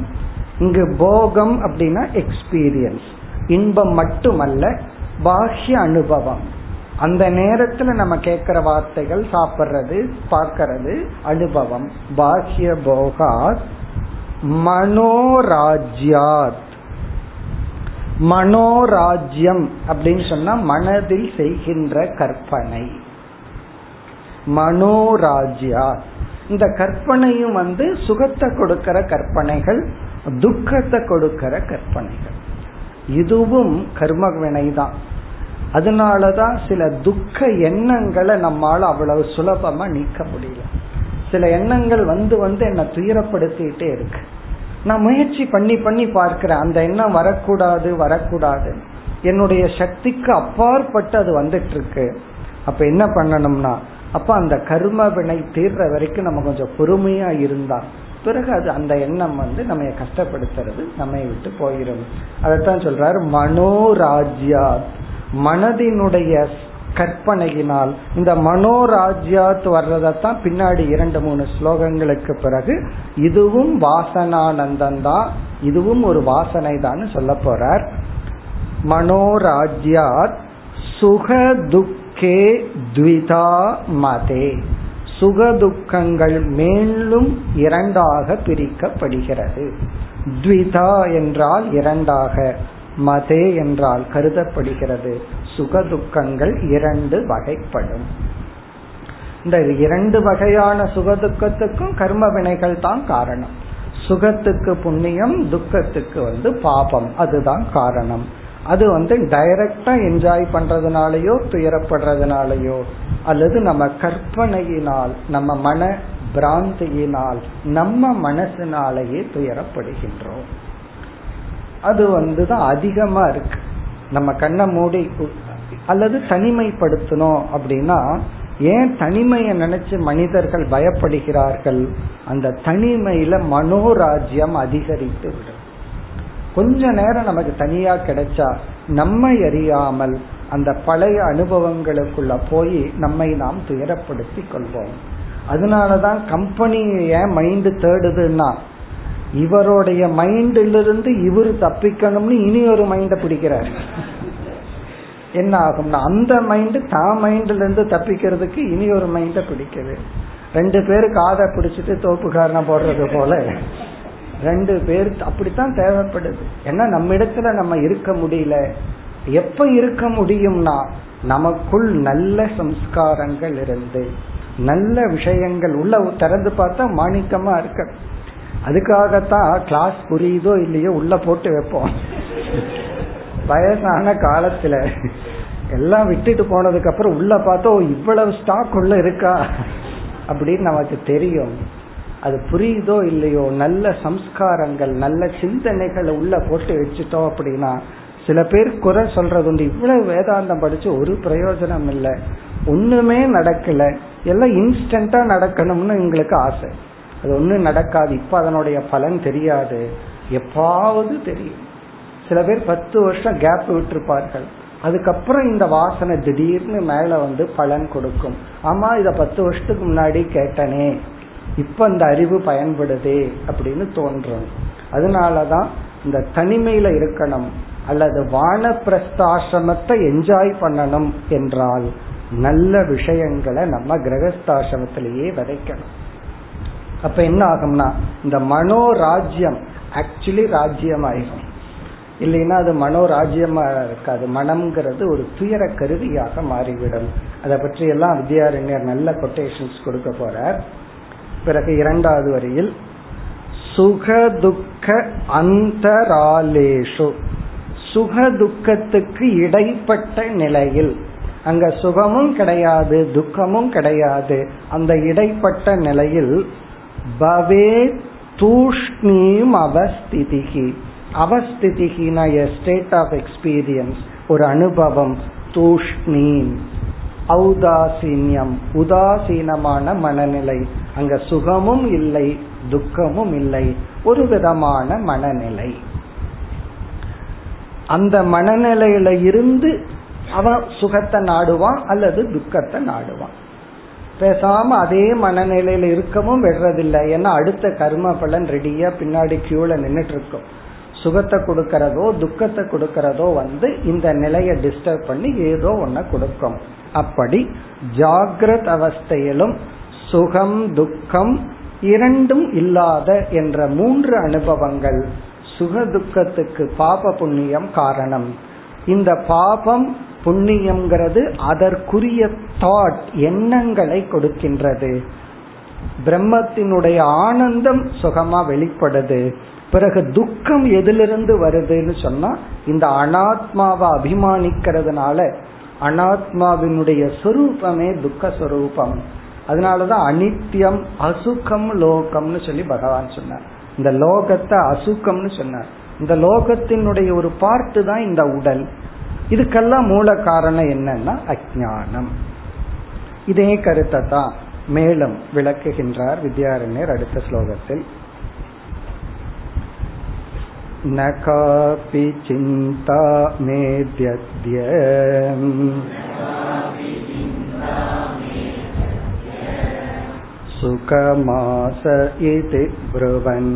இங்கு போகம் அப்படின்னா எக்ஸ்பீரியன்ஸ், இன்பம் மட்டுமல்ல பாஹ்ய அனுபவம். அந்த நேரத்துல நம்ம கேட்கிற வார்த்தைகள், சாப்பிட்றது, பார்க்கறது அனுபவம். பாஹ்ய போகாத் மனோராஜ்யாத். மனோராஜ்யம் அப்படின்னு சொன்னா மனதில் செய்கின்ற கற்பனை, மனோராஜ்யாத். இந்த கற்பனையும் சுகத்தை கொடுக்கிற கற்பனைகள், துக்கத்தை கொடுக்கிற கற்பனைகள், இதுவும் கர்ம வினைதான். அதனாலதான் சில துக்க எண்ணங்களை நம்மால அவ்வளவு சுலபமா நீக்க முடியல. சில எண்ணங்கள் என்னை துயரப்படுத்திட்டே இருக்கு, நான் முயற்சி பண்ணி பண்ணி பார்க்கிறேன், அந்த எண்ணம் வரக்கூடாது வரக்கூடாது, என்னுடைய சக்திக்கு அப்பாற்பட்டு அது வந்துட்டு இருக்கு. அப்ப என்ன பண்ணணும்னா, அப்ப அந்த கர்ம வினை தீர்ற வரைக்கும் நம்ம கொஞ்சம் பொறுமையா இருந்தா பிறகு அது அந்த எண்ணம் நம்ம கஷ்டப்படுத்துறது நம்ம விட்டு போயிடும். அதைத்தான் சொல்றாரு மனோராஜ்யா, மனதினுடைய கற்பனையினால். இந்த மனோராஜ்யாத் வர்றதான் பின்னாடி 2-3 ஸ்லோகங்களுக்கு பிறகு. இதுவும் வாசனானந்தந்தான், இதுவும் ஒரு வாசனை தான் சொல்ல போறார். மனோராஜ்யாத் சுக துக்கே த்விதா மதே. சுகதுக்கங்கள் மேலும் 2ஆக பிரிக்கப்படுகிறது. த்விதா என்றால் 2ஆக, மதே என்றால் கருதப்படுகிறது. சுகதுக்கங்கள் 2 வகைப்படும். இந்த 2 வகையான சுகதுக்கத்துக்கும் கர்ம வினைகள் தான் காரணம். சுகத்துக்கு புண்ணியம், துக்கத்துக்கு பாபம், அதுதான் காரணம். அது டைரக்டா என்ஜாய் பண்றதுனாலயோ துயரப்படுறதுனாலயோ, அல்லது நம்ம கற்பனையினால், நம்ம மன பிராந்தியினால், நம்ம மனசினாலேயே துயரப்படுகின்றோம். அது தான் அதிகமா இருக்கு. நம்ம கண்ணை மூடி அல்லது தனிமைப்படுத்தணும் அப்படின்னா, ஏன் தனிமையை நினைச்சு மனிதர்கள் பயப்படுகிறார்கள்? அந்த தனிமையில மனோராஜ்யம் அதிகரித்து விடும். கொஞ்ச நேரம் நமக்கு தனியா கிடைச்சா நம்மை அறியாமல் அந்த பழைய அனுபவங்களுக்குள்ள போய் நம்மை நாம் துயரப்படுத்தி கொள்வோம். அதனாலதான் கம்பெனியை ஏன் மைண்டு தேடுதுன்னா, இவருடைய மைண்டிலிருந்து இவரு தப்பிக்கணும்னு இனி ஒரு மைண்டை பிடிக்கிறார். என்ன ஆகும்னா, அந்த மைண்டு தான் மைண்ட்ல இருந்து தப்பிக்கிறதுக்கு இனி ஒரு மைண்டை பிடிக்குது. 2 பேரு காதை பிடிச்சிட்டு தோப்புக்காரனை போடுறது போல 2 பேர் அப்படித்தான் தேவைப்படுது. ஏன்னா நம்ம இடத்துல நம்ம இருக்க முடியல. எப்ப இருக்க முடியும்னா, நமக்குள் நல்ல சம்ஸ்காரங்கள் இருந்து நல்ல விஷயங்கள் உள்ள திறந்து பார்த்தா மாணிக்கமா இருக்க. அதுக்காகத்தான் கிளாஸ் புரியுதோ இல்லையோ உள்ள போட்டு வைப்போம். வயசான காலத்துல எல்லாம் விட்டுட்டு போனதுக்கு அப்புறம் உள்ள பார்த்தா இவ்வளவு ஸ்டாக் உள்ள இருக்கா அப்படின்னு நமக்கு தெரியும். அது புரியுதோ இல்லையோ நல்ல சம்ஸ்காரங்கள் நல்ல சிந்தனைகளை உள்ள போட்டு வச்சுட்டோம் அப்படின்னா, சில பேர் குறை சொல்றது உண்டு, இவ்வளவு வேதாந்தம் படிச்சு ஒரு பிரயோஜனம் இல்லை, ஒண்ணுமே நடக்கல, எல்லாம் இன்ஸ்டன்டா நடக்கணும்னு எங்களுக்கு ஆசை. அது ஒன்னும் நடக்காது, இப்ப அதனுடைய பலன் தெரியாது, எப்பாவது தெரியும். சில பேர் 10 வருஷம் கேப் விட்டுருப்பார்கள், அதுக்கப்புறம் இந்த வாசனை திடீர்னு மேல வந்து பலன் கொடுக்கும். ஆமா இத 10 வருஷத்துக்கு முன்னாடி கேட்டனே, இப்ப அந்த அறிவு பயன்படுதே அப்படின்னு தோன்றும். அதனாலதான் இந்த தனிமையில இருக்கணும் அல்லது வானப்பிரஸ்தாசிரமத்தை என்ஜாய் பண்ணணும் என்றால் நல்ல விஷயங்களை நம்ம கிரகஸ்தாசிரமத்திலேயே விதைக்கணும். அப்ப என்ன ஆகும்னா இந்த மனோராஜ்யம் ஆக்சுவலி ராஜ்யம் ஆகும், இல்லைன்னா அது மனோராஜ்யமா இருக்காது. மனம்ங்கிறது ஒரு துயர கருவியாக மாறிவிடும். அதை பற்றி எல்லாம் வித்யாரண்யர் நல்ல கொட்டேஷன்ஸ் கொடுக்க போறார். பிறகு 2வது வரியில் சுக துக்க அந்தராலேஷு, சுக துக்கத்துக்கு இடைப்பட்ட நிலையில், அங்க சுகமும் கிடையாது துக்கமும் கிடையாது, அந்த இடைப்பட்ட நிலையில் பவே தூஷ்ணீம் அவஸ்திதிகி, அவஸ்திதிகினா ஸ்டேட் ஆஃப் எக்ஸ்பீரியன்ஸ், ஒரு அனுபவம், தூஷ்ணீம் ஔதாசீன்யம் உதாசீனமான மனநிலை, அங்க சுகமும் இல்லை துக்கமும் இல்லை, ஒரு விதமான மனநிலை. அந்த மனநிலையில இருந்து அவன் சுகத்தை நாடுவான் அல்லது துக்கத்தை நாடுவான். பேசாம அதே மனநிலையில இருக்கவும் விடுறதில்லை, ஏன்னா அடுத்த கர்ம பலன் ரெடியா பின்னாடி கியூல நின்றுட்டு இருக்கும். சுகத்தை கொடுக்கறதோ துக்கத்தை கொடுக்கறதோ வந்து இந்த நிலையை டிஸ்டர்ப் பண்ணி ஏதோ ஒன்ன கொடுக்கும். அப்படி ஜாகிரத் அவஸ்தையிலும் சுகம் துக்கம் இரண்டும் இல்லாத என்ற 3 அனுபவங்கள். சுக துக்கத்துக்கு பாப புண்ணியம் காரணம். இந்த பாபம் புண்ணியம்ங்கிறது அதற்குரிய தாட், எண்ணங்களை கொடுக்கின்றது. பிரம்மத்தினுடைய ஆனந்தம் சுகமா வெளிப்படுது. பிறகு துக்கம் எதிலிருந்து வருதுன்னு சொன்னா இந்த அனாத்மாவை அபிமானிக்கிறதுனால, அனாத்மாவினுடைய சொரூபமே துக்க சொரூபம். அதனாலதான் அனித்தியம் அசுகம் லோகம்னு சொல்லி பகவான் சொன்னார். இந்த லோகத்தை அசுகம்னு சொன்னார். இந்த லோகத்தினுடைய ஒரு பார்ட்டு தான் இந்த உடல். இதுக்கெல்லாம் மூல காரணம் என்னன்னா அஜ்ஞானம். இதே கருத்தை தான் மேலும் விளக்குகின்றார் வித்யாரண்யர் அடுத்த ஸ்லோகத்தில். ந காபி சிந்தா மேத்யத்ய சுகமாஸ இதி ப்ருவன்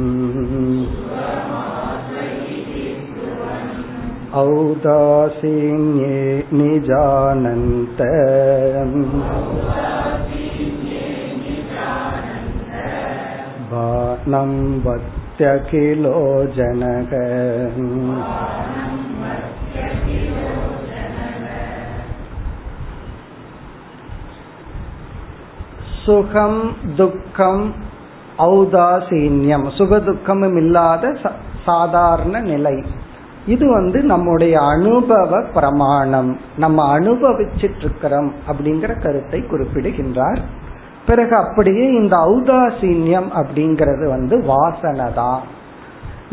ஔதாசீன்யே நிஜானந்த பானம் வத் கிலோ ஜனக. சுகம் துக்கம் ஔதாசீன்யம், சுகதுக்கமும் இல்லாத சாதாரண நிலை. இது வந்து நம்முடைய அனுபவ பிரமாணம், நம்ம அனுபவிச்சிட்டு இருக்கிறோம் அப்படிங்கிற கருத்தை குறிப்பிடுகின்றார். பிறகு அப்படியே இந்த ஔதாசீன்யம் அப்படிங்கறது வந்து வாசனை தான்.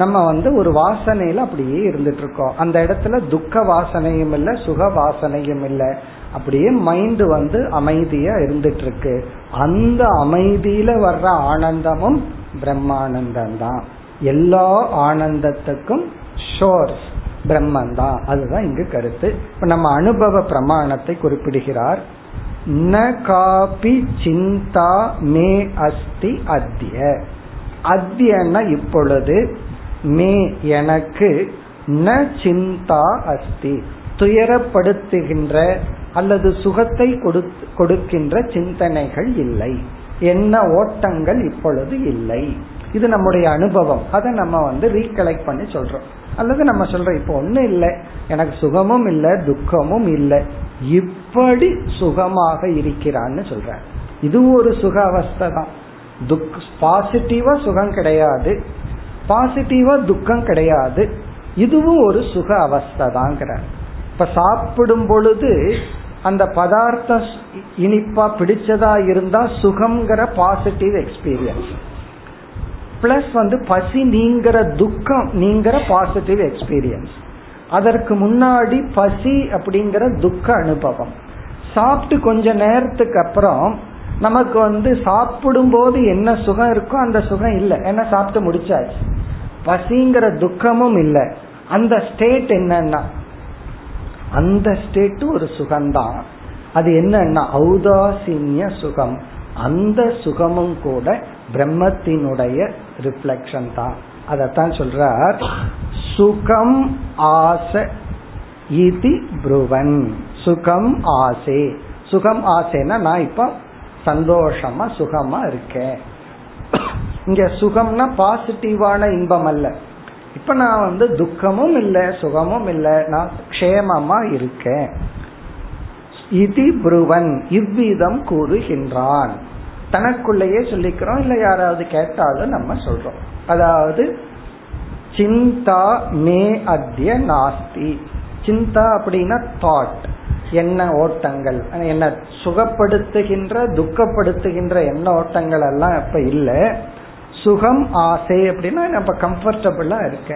நம்ம வந்து ஒரு வாசனையில அப்படியே இருந்துட்டு இருக்கோம். அந்த இடத்துல துக்க வாசனையும் இல்லை சுக வாசனையும் இல்லை, அப்படியே மைண்ட் வந்து அமைதியா இருந்துட்டு இருக்கு. அந்த அமைதியில வர்ற ஆனந்தமும் பிரம்மானந்தம் தான். எல்லா ஆனந்தத்துக்கும் சோர்ஸ் பிரம்மந்தான். அதுதான் இங்கு கருத்து. இப்ப நம்ம அனுபவ பிரமாணத்தை குறிப்பிடுகிறார். ந காபி சிந்தா மே அஸ்தி அத்ய, அத்யன இப்பொழுது, மே எனக்கு, ந சிந்தா அஸ்தி துயரப்படுத்துகின்ற அல்லது சுகத்தை கொடுக்கின்ற சிந்தனைகள் இல்லை, என்ன ஓட்டங்கள் இப்பொழுது இல்லை. இது நம்முடைய அனுபவம், அதை நம்ம வந்து ரீகலெக்ட் பண்ணி சொல்றோம். அல்லது நம்ம சொல்றோம் இப்போ ஒன்னும் இல்லை, எனக்கு சுகமும் இல்லை துக்கமும் இல்லை, இப்படி சுகமாக இருக்கிறான்னு சொல்ற. இது ஒரு சுக அவஸ்தை தான். பாசிட்டிவா சுகம் கிடையாது, பாசிட்டிவா துக்கம் கிடையாது, இதுவும் ஒரு சுக அவஸ்தை தான்ங்கிற. இப்ப சாப்பிடும் பொழுது அந்த பதார்த்தம் இனிப்பா பிடிச்சதா இருந்தா சுகம்ங்கிற பாசிட்டிவ் எக்ஸ்பீரியன்ஸ் பிளஸ் பசி நீங்கிற துக்கம் நீங்கிற பாசிட்டிவ் எக்ஸ்பீரியன்ஸ். அதற்கு முன்னாடி பசி அப்படிங்கிற துக்க அனுபவம். சாப்பிட்டு கொஞ்ச நேரத்துக்கு அப்புறம் நமக்கு சாப்பிடும் போது என்ன சுகம் இருக்கோ அந்த சுகம் இல்லை, ஏன்னா சாப்பிட்டு முடிச்சாச்சு. பசிங்கிற துக்கமும் இல்லை. அந்த ஸ்டேட் என்னன்னா அந்த ஸ்டேட் ஒரு சுகம்தான். அது என்னன்னா ஔதாசீன்ய சுகம். அந்த சுகமும் கூட பிரம்மத்தினுடைய ரிஃப்ளெக்ஷன் தான். அதத்தான் சொல்றார் சுகம் ஆசை இதி ப்ருவன். சுகம் ஆசை, சுகம் ஆசைன்னா நான் இப்ப சந்தோஷமா சுகமா இருக்கேன். இங்க சுகம்னா பாசிட்டிவான இன்பம் அல்ல. இப்ப நான் துக்கமும் இல்லை சுகமும் இல்லை, நான் க்ஷேமமா இருக்கேன். இதி ப்ருவன், இவ்விதம் கூறுகின்றான். தனக்குள்ளேயே சொல்லிக்கிறோம், இல்ல யாராவது கேட்டாலும் நம்ம சொல்றோம். அதாவது சிந்தா மே அத்ய நாஸ்தி. சிந்தா அப்படின்னா தாட், என்ன ஓட்டங்கள், என்ன சுகப்படுத்துகின்ற துக்கப்படுத்துகின்ற என்ன ஓட்டங்கள் எல்லாம் இப்ப இல்ல. சுகம் ஆசை அப்படின்னா நம்ம கம்ஃபர்டபுளா இருக்க.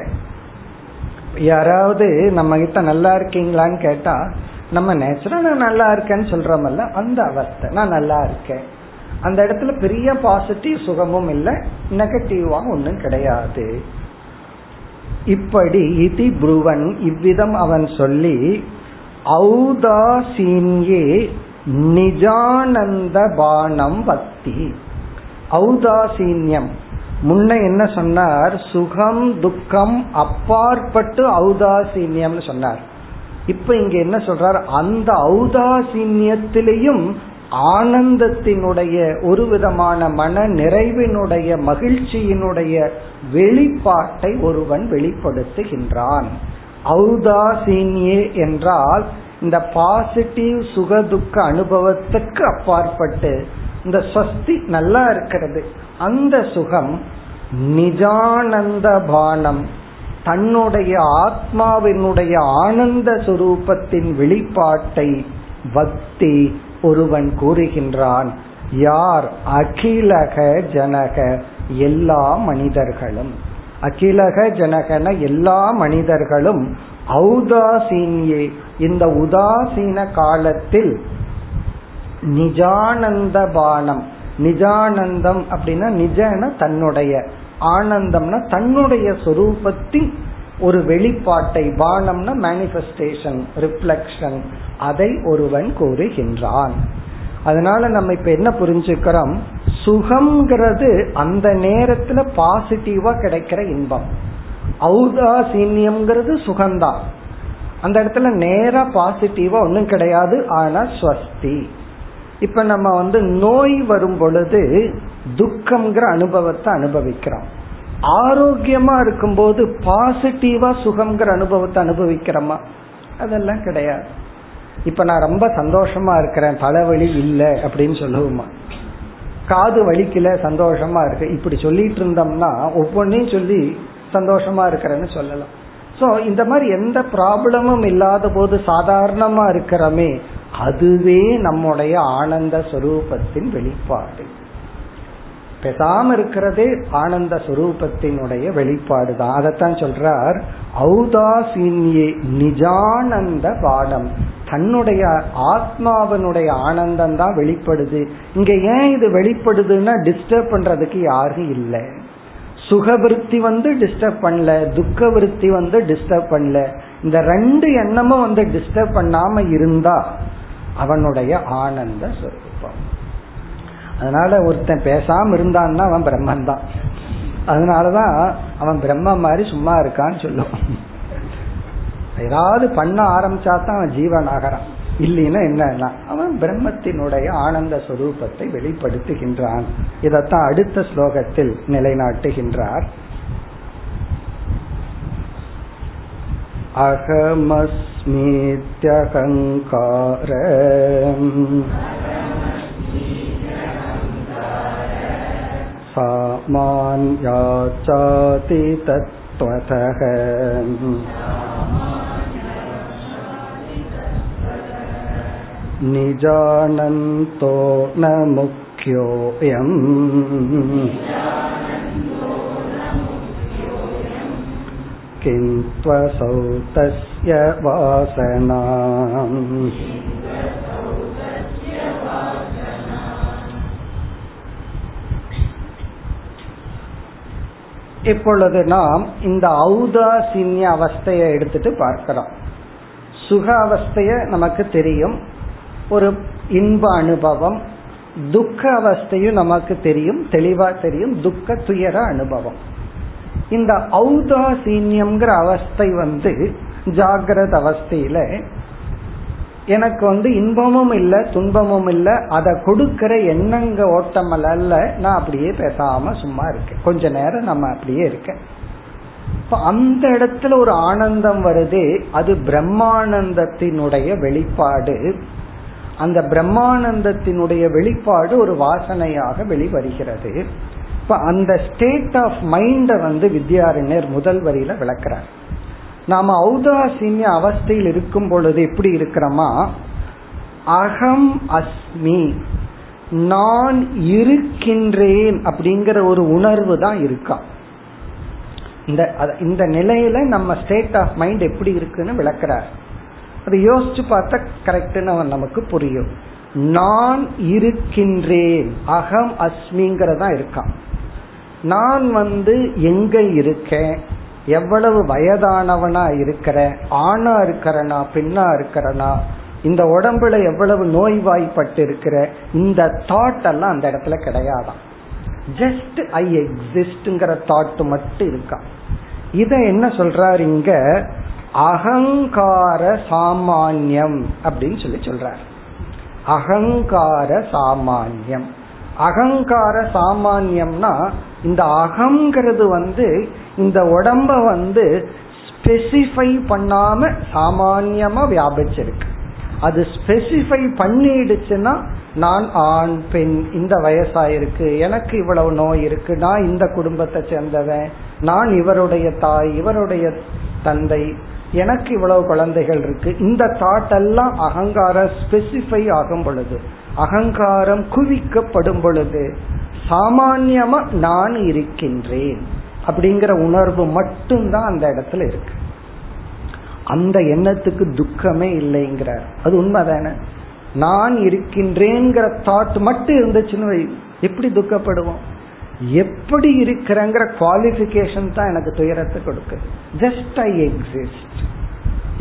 யாராவது நம்ம கிட்ட நல்லா இருக்கீங்களான்னு கேட்டா நம்ம நேச்சுரலா நல்லா இருக்கேன்னு சொல்றோம்ல, அந்த அவஸ்தை நான் நல்லா இருக்கேன். அந்த இடத்துல பெரிய பாசிட்டிவ் சுகமும் இல்லை, நெகட்டிவா ஒன்றும் கிடையாது. இப்படி இதி ப்ருவன், இவ்விதம் அவன் சொல்லி ஔதாசீன்யே நிஜானந்த பானம் பக்தி. ஔதாசீன்யம் முன்ன என்ன சொன்னார்? சுகம் துக்கம் அப்பாற்பட்டு ஔதாசீன்யம்னு சொன்னார். இப்ப இங்க என்ன சொல்றார்? அந்த ஔதாசீன்யத்திலையும் ஆனந்தத்தினுடைய ஒரு விதமான மன நிறைவினுடைய மகிழ்ச்சியினுடைய வெளிப்பாட்டை ஒருவன் வெளிப்படுத்துகின்றான். ஔதாசீன்யே என்றால் இந்த பாசிட்டிவ் சுகதுக்க அனுபவத்துக்கு அப்பாற்பட்டு இந்த ஸ்வஸ்தி நல்லா இருக்கிறது அந்த சுகம். நிஜானந்த பானம், தன்னுடைய ஆத்மாவினுடைய ஆனந்த சுரூபத்தின் வெளிப்பாட்டை பக்தி ஒருவன் கூறுகின்றான். யார்? அகிலக ஜனக, எல்லா மனிதர்களும். அகிலக ஜனகன எல்லா மனிதர்களும் ஔதாசீன்யே, இந்த உதாசீன காலத்தில் நிஜானந்த பானம். நிஜானந்தம் அப்படின்னா நிஜன தன்னுடைய, ஆனந்தம்னா தன்னுடைய சொரூபத்தின் ஒரு வெளிப்பாட்டை, பானம்னா மேனிஃபெஸ்டேஷன் ரிஃப்ளெக்ஷன், அதை ஒருவன் கூறுகின்றான். அதனால நம்ம இப்ப என்ன புரிஞ்சுக்கிறோம்? சுகம்ங்கிறது அந்த நேரத்துல பாசிட்டிவா கிடைக்கிற இன்பம். ஔதாசீன்யம்ங்கிறது சுகம்தான், அந்த இடத்துல நேரா பாசிட்டிவா ஒன்றும் கிடையாது, ஆனா ஸ்வஸ்தி. இப்ப நம்ம நோய் வரும் பொழுது துக்கம்ங்கிற அனுபவத்தை அனுபவிக்கிறோம். ஆரோக்கியமா இருக்கும்போது பாசிட்டிவா சுகம்ங்கிற அனுபவத்தை அனுபவிக்கிறோமா? அதெல்லாம் கிடையாது. இப்ப நான் ரொம்ப சந்தோஷமா இருக்கிறேன், தலைவலி இல்லை அப்படின்னு சொல்லுவோமா? காது வலிக்கல சந்தோஷமா இருக்கு, இப்படி சொல்லிட்டு இருந்தோம்னா ஒவ்வொன்றையும் சொல்லி சந்தோஷமா இருக்கிறேன்னு சொல்லலாம். ஸோ இந்த மாதிரி எந்த ப்ராப்ளமும் இல்லாத போது சாதாரணமா இருக்கிறோமே, அதுவே நம்முடைய ஆனந்த சுரூபத்தின் வெளிப்பாடு. பேசாம இருக்கிறதே ஆனந்த சுரூபத்தினுடைய வெளிப்பாடு தான். அதைத்தான் சொல்றார் ஔதாசீன்யே நிஜானந்த பானம். தன்னுடைய ஆத்மாவனுடைய ஆனந்தம் தான் வெளிப்படுது. இங்க ஏன் இது வெளிப்படுதுன்னா டிஸ்டர்ப் பண்றதுக்கு யாரும் இல்லை. சுகவிருத்தி டிஸ்டர்ப் பண்ணல, துக்க விருத்தி டிஸ்டர்ப் பண்ணல, இந்த ரெண்டு எண்ணமும் டிஸ்டர்ப் பண்ணாம இருந்தா அவனுடைய ஆனந்த சொரூபம். அதனால ஒருத்தன் பேசாம இருந்தான்னா அவன் பிரம்மன் தான். அதனாலதான் அவன் பிரம்ம மாதிரி சும்மா இருக்கான்னு சொல்லுவான். ஏதாவது பண்ண ஆரம்பிச்சா தான் அவன் ஜீவன் ஆகிறான், இல்லைன்னா என்னன்னா அவன் பிரம்மத்தினுடைய ஆனந்த சுரூபத்தை வெளிப்படுத்துகின்றான். இதத்தான் அடுத்த ஸ்லோகத்தில் நிலைநாட்டுகின்றார். அகமஸ்மீத்யகங்காரம் சாமான்யாச்சாதி தத்வதஹ. நிஜானந்தோ ந முக்யோயம் கிந்த்வசௌ தஸ்ய வாசனாம். இப்பொழுது நாம் இந்த ஔதாசீன்ய அவஸ்தையை எடுத்துட்டு பார்க்கிறோம். சுக அவஸ்தைய நமக்கு தெரியும், ஒரு இன்ப அனுபவம். துக்க அவஸ்தையும் நமக்கு தெரியும், தெளிவா தெரியும், துக்க துயர அனுபவம். இந்த ஔதாசீன்யம்ங்கிற அவஸ்தை ஜாகிரத அவஸ்தையில எனக்கு இன்பமும் இல்லை துன்பமும் இல்லை, அதை கொடுக்கிற எண்ணங்க ஓட்டம் அல்ல, நான் அப்படியே பேசாம சும்மா இருக்கேன், கொஞ்ச நேரம் நம்ம அப்படியே இருக்கேன். இப்ப அந்த இடத்துல ஒரு ஆனந்தம் வருது, அது பிரம்மானந்தத்தினுடைய வெளிப்பாடு. அந்த பிரம்மானந்தத்தினுடைய வெளிப்பாடு ஒரு வாசனையாக வெளிவருகிறது. இப்ப அந்த ஸ்டேட் ஆஃப் மைண்ட வித்யாரண்யர் முதல் வரியில விளக்கிறார். நாம ஔதாசீன்ய அவஸ்தையில் இருக்கும் பொழுது எப்படி இருக்கிறோமா, அகம் அஸ்மி, நான் இருக்கின்றேன் அப்படிங்கிற ஒரு உணர்வு தான் இருக்கா. இந்த நிலையில நம்ம ஸ்டேட் ஆஃப் மைண்ட் எப்படி இருக்குன்னு விளக்கிறார். அதை யோசிச்சு பார்த்தா கரெக்டுன்னு நமக்கு புரியும். நான் இருக்கின்றேன், அகம் அஸ்மிங்கிறதா இருக்கான். நான் எங்க இருக்கேன், எவ்வளவு வயதானவனா இருக்கிறேன், ஆணா இருக்கிறனா பெண்ணா இருக்கிறனா, இந்த உடம்புல எவ்வளவு நோய்வாய்ப்பட்டு இருக்கிற, இந்த தாட் எல்லாம் அந்த இடத்துல கிடையாதான். ஜஸ்ட் ஐ எக்ஸிஸ்ட்ங்கிற தாட் மட்டும் இருக்கான். இத என்ன சொல்றாரு இங்க, அகங்கார சாமான்யம் அப்படின்னு சொல்றார். அகங்கார சாமான்யம், அகங்கார சாமான்யம்னா இந்த அகங்கிறது இந்த உடம்ப ஸ்பெசிஃபை பண்ணாம சாமான்யமா வியாபிச்சிருக்கு. அது ஸ்பெசிஃபை பண்ணிடுச்சுன்னா நான் ஆண் பெண், இந்த வயசாயிருக்கு, எனக்கு இவ்வளவு நோய் இருக்கு, நான் இந்த குடும்பத்தை சேர்ந்தவன், நான் இவருடைய தாய், இவருடைய தந்தை, எனக்கு இவ்வளவு குழந்தைகள் இருக்கு, இந்த தாட் எல்லாம் அகங்காரம் ஸ்பெசிஃபை ஆகும் பொழுது, அகங்காரம் குவிக்கப்படும் பொழுது சாமான்யமா நான் இருக்கின்றேன் அப்படிங்கிற உணர்வு மட்டும்தான் அந்த இடத்துல இருக்கு. அந்த எண்ணத்துக்கு துக்கமே இல்லைங்கிறார். அது உண்மைதானே, நான் இருக்கின்றேங்கிற தாட் மட்டும் இருந்துச்சுன்னு எப்படி துக்கப்படுவோம். எப்படி இருக்கிறங்கிற குவாலிஃபிகேஷன் தான் எனக்கு துயரத்தை கொடுக்குது. Just I exist.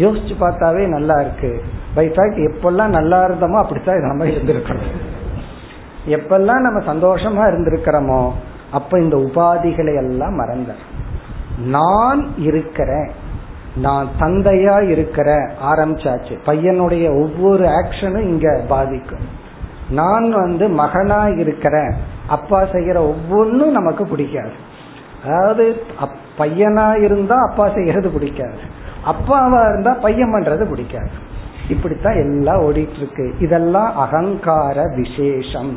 யோசிச்சு பார்த்தாவே நல்லா இருக்கு. பை ஃபேக்ட் எப்பெல்லாம் நல்லா இருந்தோமோ அப்படித்தான் நம்ம இருந்திருக்கிறோம். எப்பெல்லாம் நம்ம சந்தோஷமா இருந்திருக்கிறோமோ அப்ப இந்த உபாதிகளை எல்லாம் மறந்த நான் இருக்கிறேன், நான் தந்தையா இருக்கிற ஆரம்பிச்சாச்சு. பையனுடைய ஒவ்வொரு ஆக்ஷனும் இங்க பாதிக்கும். நான் மகனா இருக்கிறேன், அப்பா செய்யற ஒவ்வொன்றும் நமக்கு பிடிக்காது. அதாவது பையனா இருந்தா அப்பா செய்யறது பிடிக்காது, அப்பாவா இருந்தா பையன் பண்றது பிடிக்காது. இப்படித்தான் எல்லாம் ஓடிட்டு இருக்கு. இதெல்லாம் அகங்கார விசேஷம்.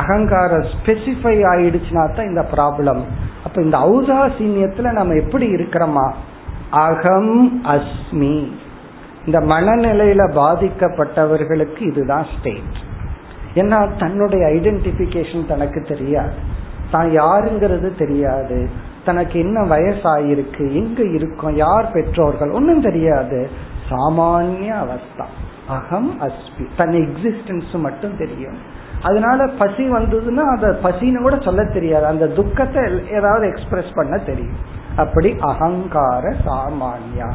அகங்காரம் ஸ்பெசிஃபை ஆயிடுச்சுன்னா தான் இந்த ப்ராப்ளம். அப்ப இந்த ஔதாசீன்யத்துல நம்ம எப்படி இருக்கிறோமா, அகம் அஸ்மி. இந்த மனநிலையில பாதிக்கப்பட்டவர்களுக்கு இதுதான் ஸ்டேட். ஏன்னா தன்னுடைய ஐடென்டிபிகேஷன் தனக்கு தெரியாது, தான் யாருங்கிறது தெரியாது, தனக்கு என்ன வயசாயிருக்கு, எங்க இருக்கும், யார் பெற்றோர்கள், ஒன்றும் தெரியாது. சாமானிய அவஸ்தா, அகம் அஸ்மி, தன் எக்ஸிஸ்டன்ஸ் மட்டும் தெரியும். அதனால பசி வந்ததுன்னா அந்த பசின்னு கூட சொல்ல தெரியாது, அந்த துக்கத்தை ஏதாவது எக்ஸ்பிரஸ் பண்ண தெரியும். அப்படி அகங்கார சாமானியா.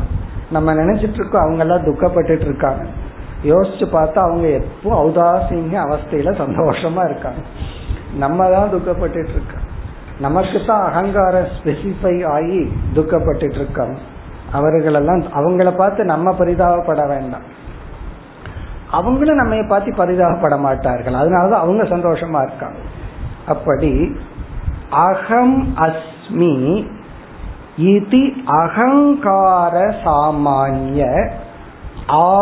நம்ம நினைச்சிட்டு இருக்கோம் அவங்க எல்லாம் துக்கப்பட்டு இருக்காங்க. யோசிச்சு பார்த்தா அவங்க எப்போ ஔதாசீன்ய அவஸ்தையில சந்தோஷமா இருக்காங்க, நம்ம தான் துக்கப்பட்டு இருக்கோம். நமக்கு தான் அகங்கார ஸ்பெசிஃபை ஆகி துக்கப்பட்டு இருக்கோம். அவர்களெல்லாம் அவங்கள பார்த்து நம்ம பரிதாபப்பட வேண்டாம், அவங்களும் நம்ம பார்த்து பரிதாபப்பட மாட்டார்கள். அதனாலதான் அவங்க சந்தோஷமா இருக்காங்க. அப்படி அகம் அஸ்மி, இதி அகங்கார சாமான்ய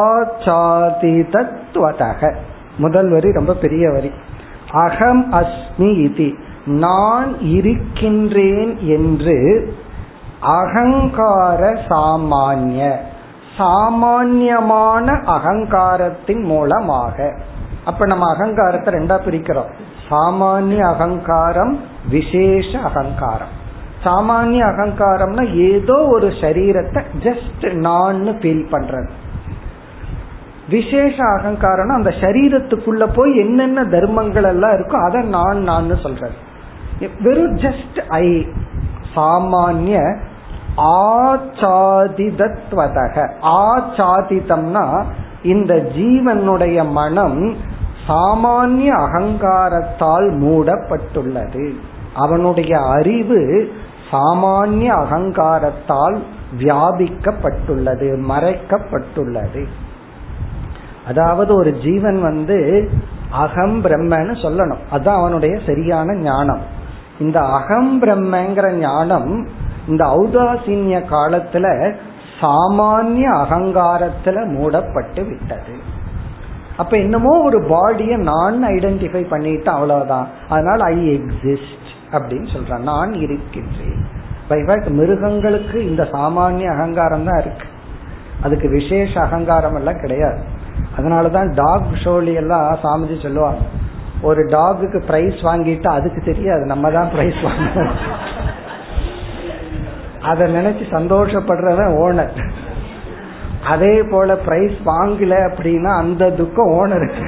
ஆச்சாதிதத்வதக. முதல் வரி ரொம்ப பெரிய வரி. அகம் அஸ்மி இதி, நான் இருக்கின்றேன் என்று அகங்கார சாமான்ய, சாமான்யமான அகங்காரத்தின் மூலமாக. அப்ப நம்ம அகங்காரத்தை ரெண்டா பிரிக்கிறோம், சாமானிய அகங்காரம், விசேஷ அகங்காரம். சாமானிய அகங்காரம்னா ஏதோ ஒரு சரீரத்தை ஜஸ்ட் நான் ஃபீல் பண்றது. விசேஷ அகங்காரம்னா அந்த சரீரத்துக்குள்ள போய் என்னென்ன தர்மங்கள் எல்லாம் இருக்கோ அதை நான் நான் சொல்றது. வெறும் ஜஸ்ட் ஐ. சாமானிய ஆச்சாதிதத்வதக, ஆச்சாதிதம்னா இந்த ஜீவனுடைய மனம் சாமானிய அகங்காரத்தால் மூடப்பட்டுள்ளது. அவனுடைய அறிவு சாமானிய அகங்காரத்தால் வியாபிக்கப்பட்டுள்ளது, மறைக்கப்பட்டுள்ளது. அதாவது ஒரு ஜீவன் அகம் பிரம்மன்னு சொல்லணும், அதுதான் அவனுடைய சரியான ஞானம். இந்த அகம் பிரம்மங்கிற ஞானம் இந்த ஔதாசீன்ய காலத்துல சாமானிய அகங்காரத்துல மூடப்பட்டு விட்டது. அப்ப என்னமோ ஒரு பாடியை நான் ஐடென்டிஃபை பண்ணிட்டு அவ்வளவுதான், அதனால ஐ எக்ஸிஸ்ட் அப்படின்னு சொல்றேன், நான் இருக்கின்றேன். மிருகங்களுக்கு இந்த சாமானிய அகங்காரம் தான் இருக்கு, அதுக்கு விசேஷ அகங்காரம் எல்லாம் கிடையாது. அதனாலதான் டாக் ஷோலி எல்லாம் சாமிஜி சொல்லுவாங்க, ஒரு டாகுக்கு பிரைஸ் வாங்கிட்டு அதுக்கு தெரியாது நம்ம தான் பிரைஸ் வாங்க, அத நினைச்சு சந்தோஷப்படுறவன் ஓனர். அதே போல பிரைஸ் வாங்கல அப்படின்னா அந்த துக்கம் ஓனருக்கு,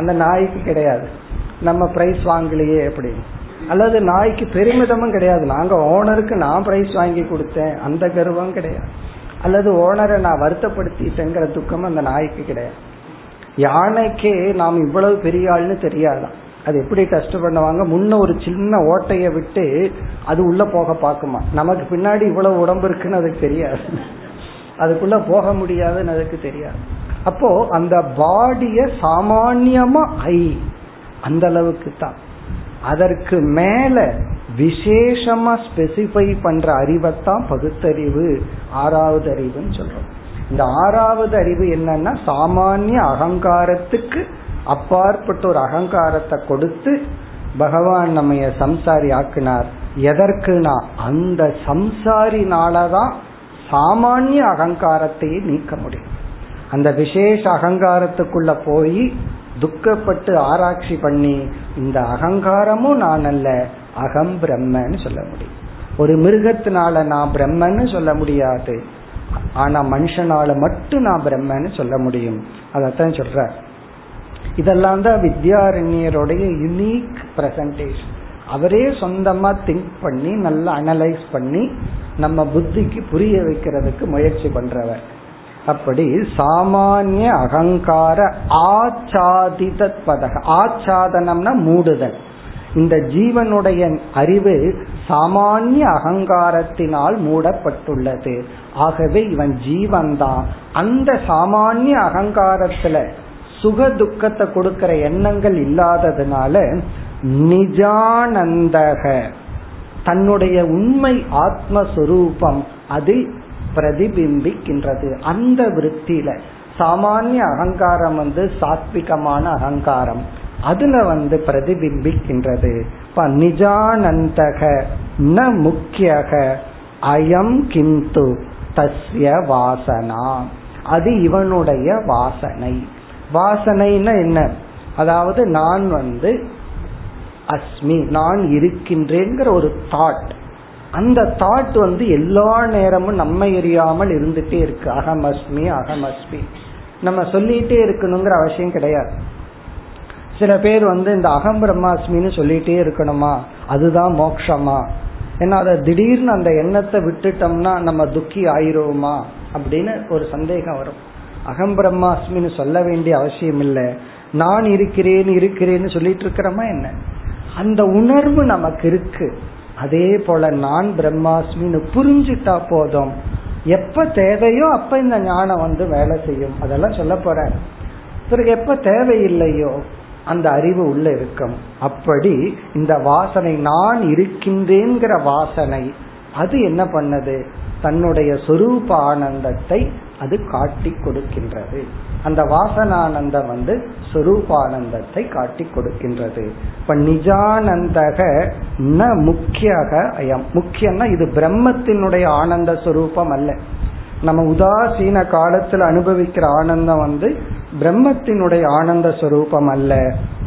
அந்த நாய்க்கு கிடையாது, நம்ம பிரைஸ் வாங்கலையே அப்படின்னு. அல்லது நாய்க்கு பெருமிதமும் கிடையாது, நாங்க ஓனருக்கு நான் பிரைஸ் வாங்கி கொடுத்தேன் அந்த கர்வம் கிடையாது, அல்லது ஓனரை நான் வருத்தப்படுத்திட்டேங்கிற துக்கம் அந்த நாய்க்கு கிடையாது. யானைக்கே நாம் இவ்வளவு பெரிய ஆள்னு தெரியாதான், அது எப்படி டெஸ்ட் பண்ணுவாங்க, முன்ன ஒரு சின்ன ஓட்டைய விட்டு அது உள்ள போக பாக்குமா, நமக்கு பின்னாடி இவ்வளவு உடம்பு இருக்குன்னு அதுக்கு தெரியாது, அதுக்குள்ள போக முடியாதுன்னு அதுக்கு தெரியாது. அப்போ அந்த பாடிய சாமான்யமா ஐ அந்த அளவுக்கு தான், அதற்கு மேல விசேஷமா ஸ்பெசிஃபை பண்ற அறிவைத்தான் பகுத்தறிவு, ஆறாவது அறிவுன்னு சொல்றோம். இந்த ஆறாவது அறிவு என்னன்னா சாமானிய அகங்காரத்துக்கு அப்பாற்பட்ட ஒரு அகங்காரத்தை கொடுத்து பகவான் நம்ம சம்சாரி ஆக்கினார். எதற்குனா அந்த சம்சாரினாலதான் சாமானிய அகங்காரத்தையே நீக்க முடியும். அந்த விசேஷ அகங்காரத்துக்குள்ள போய் துக்கப்பட்டு ஆராய்ச்சி பண்ணி இந்த அகங்காரமும் நான் அல்ல, அகம் பிரம்மன்னு சொல்ல முடியும். ஒரு மிருகத்தினால நான் பிரம்மன்னு சொல்ல முடியாது, ஆனா மனுஷனால மட்டும் நான் பிரம்மன்னு சொல்ல முடியும். அதான் சொல்ற. இதெல்லாம் தான் வித்யாரண்யருடைய யூனிக் பிரசன்டேஷன். அவரே சொந்தமா திங்க் பண்ணி நல்லா அனலைஸ் பண்ணி நம்ம புத்திக்கு புரிய வைக்கிறதுக்கு முயற்சி பண்றவர். அப்படி சாமானிய அகங்கார ஆச்சாதிதத்வதக, ஆச்சாதனம்னா மூடுதல். இந்த ஜீவனுடைய அறிவு சாமானிய அகங்காரத்தினால் மூடப்பட்டுள்ளது. ஆகவே இவன் ஜீவன்தான் அந்த சாமானிய அகங்காரத்துல சுக துக்கத்தை கொடுக்கிற எண்ணங்கள் இல்லாததுனால நிஜானந்தக, தன்னுடைய உண்மை ஆத்மஸ்வரூபம் அது பிரதிபிம்பிக்கின்றது. அந்த விருத்தியில சாமானிய அகங்காரம் சாத்விகமான அகங்காரம், அதுல பிரதிபிம்பிக்கின்றது. நிஜானந்தக ந முக்கியக அயம் கிந்து தஸ்ய வாசனா, அது இவனுடைய வாசனை. வாசனைன்னா என்ன? அதாவது நான் அஸ்மி, நான் இருக்கின்றேங்கிற ஒரு தாட். அந்த தாட் எல்லா நேரமும் நம்ம எரியாமல் இருந்துட்டே இருக்கு. அகமஸ்மி அகமஸ்மி நம்ம சொல்லிட்டே இருக்கணுங்கிற அவசியம் கிடையாது. சில பேர் இந்த அகம் பிரம்மாஸ்மின்னு சொல்லிட்டே இருக்கணுமா, அதுதான் மோட்சமா? ஏன்னா அதை திடீர்னு அந்த எண்ணத்தை விட்டுட்டோம்னா நம்ம துக்கி ஆயிரோமா அப்படின்னு ஒரு சந்தேகம் வரும். அகம் பிரம்மாஸ்மின்னு சொல்ல வேண்டிய அவசியம் இல்லை. நான் இருக்கிறேன் இருக்கிறேன்னு சொல்லிட்டு இருக்கிறோமா என்ன, அந்த உணர்வு நமக்கு இருக்கு. அதே போல நான் பிரம்மாஸ்மின்னு புரிஞ்சுட்டா போதும், எப்ப தேவையோ அப்ப இந்த ஞானம் வேலை செய்யும். அதெல்லாம் சொல்ல போறேன். பிறகு எப்ப தேவையில்லையோ அந்த அறிவு உள்ள இருக்கும். அப்படி இந்த வாசனை நான் இருக்கின்றேங்கிற வாசனை அது என்ன பண்ணது, தன்னுடைய சொரூப ஆனந்தத்தை அது காட்டி கொடுக்கின்றது. அந்த வாசனானந்தம் வந்து சொரூபானந்தத்தை காட்டி கொடுக்கின்றது. இப்ப நிஜானந்தக ந முக்கியக அயம், முக்கியம்னா இது பிரம்மத்தினுடைய ஆனந்த சொரூபம் அல்ல. நம்ம உதாசீன காலத்தில் அனுபவிக்கிற ஆனந்தம் வந்து பிரம்மத்தினுடைய ஆனந்த சொரூபம் அல்ல.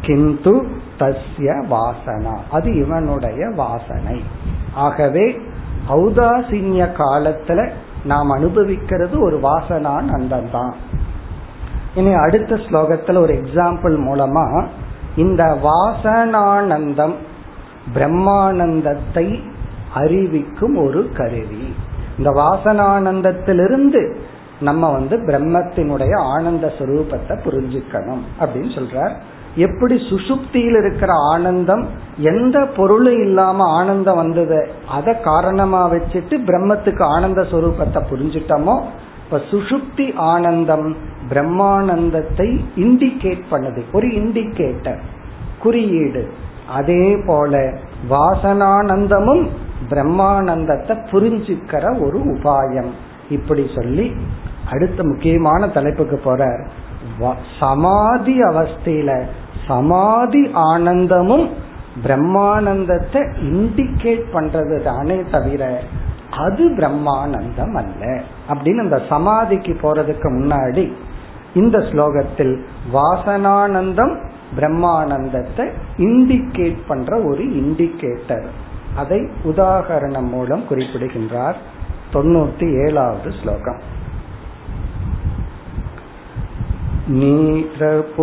கிந்து தஸ்ய வாசனா, அது இவனுடைய வாசனை. ஆகவே ஔதாசீன்ய காலத்துல நாம் அனுபவிக்கிறது ஒரு வாசனானந்தம் தான். இனி அடுத்த ஸ்லோகத்துல ஒரு எக்ஸாம்பிள் மூலமா இந்த வாசனானந்தம் பிரம்மானந்தத்தை அறிவிக்கும் ஒரு கருவி. இந்த வாசனானந்தத்திலிருந்து நம்ம வந்து பிரம்மத்தினுடைய ஆனந்த சுரூபத்தை புரிஞ்சுக்கணும் அப்படின்னு சொல்றார். எப்படி சுசுப்தியில் இருக்கிற ஆனந்தம் எந்த பொருளும் இல்லாம ஆனந்தம் வந்தது, அதை காரணமா வச்சுட்டு பிரம்மத்துக்கு ஆனந்த சுரூபத்தை புரிஞ்சுட்டோமோ, இப்ப சுசுப்தி ஆனந்தம் பிரம்மானந்தத்தை இண்டிகேட் பண்ணுது, ஒரு இண்டிகேட்டர், குறியீடு. அதே போல வாசனானந்தமும் பிரம்மானந்தத்தை புரிஞ்சுக்கிற ஒரு உபாயம். இப்படி சொல்லி அடுத்த முக்கியமான தலைப்புக்கு போறார். சமாதி அவஸ்தையில சமாதி ஆனந்தமும் பிரம்மானந்தத்தை இண்டிகேட் பண்றது தானே தவிர அது பிரம்மானந்தம் அல்ல அப்படின்னு அந்த சமாதிக்கு போறதுக்கு முன்னாடி இந்த ஸ்லோகத்தில் வாசனானந்தம் பிரம்மானந்தத்தை இண்டிகேட் பண்ற ஒரு இண்டிகேட்டர், அதை உதாகரணம் மூலம் குறிப்பிடுகின்றார். 97வது ஸ்லோகம். நீரபூரிதபாண்டஸ்ய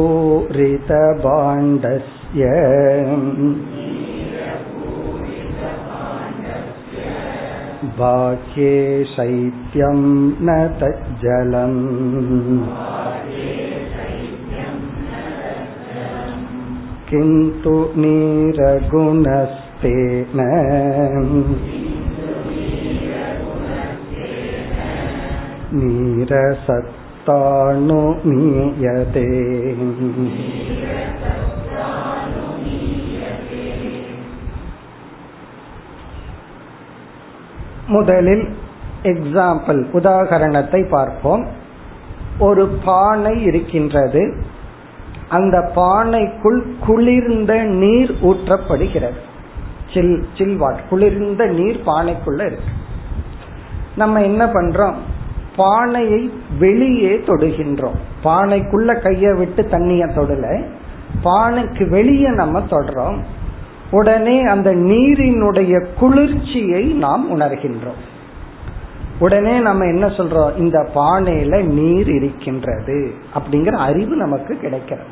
பாக்யே சைத்யம் ந தஜ்ஜலம் கிந்து நீரகுணஸ்தேன நீரசத் தானுமீயதே. முதலில் எக்ஸாம்பிள், உதாகரணத்தை பார்ப்போம். ஒரு பானை இருக்கின்றது, அந்த பானைக்குள் குளிர்ந்த நீர் ஊற்றப்படுகிறது. குளிர்ந்த நீர் பானைக்குள்ள இருக்கு. நம்ம என்ன பண்றோம், பானையை வெளியே தொடுகின்றோம். பானைக்குள்ள கைய விட்டு தண்ணிய தொடல, பானைக்கு வெளியே நம்ம தொடறோம். உடனே அந்த நீரினுடைய குளிர்ச்சியை நாம் உணர்கின்றோம். உடனே நம்ம என்ன சொல்றோம், இந்த பானையில நீர் இருக்கின்றது அப்படிங்கிற அறிவு நமக்கு கிடைக்கிறது.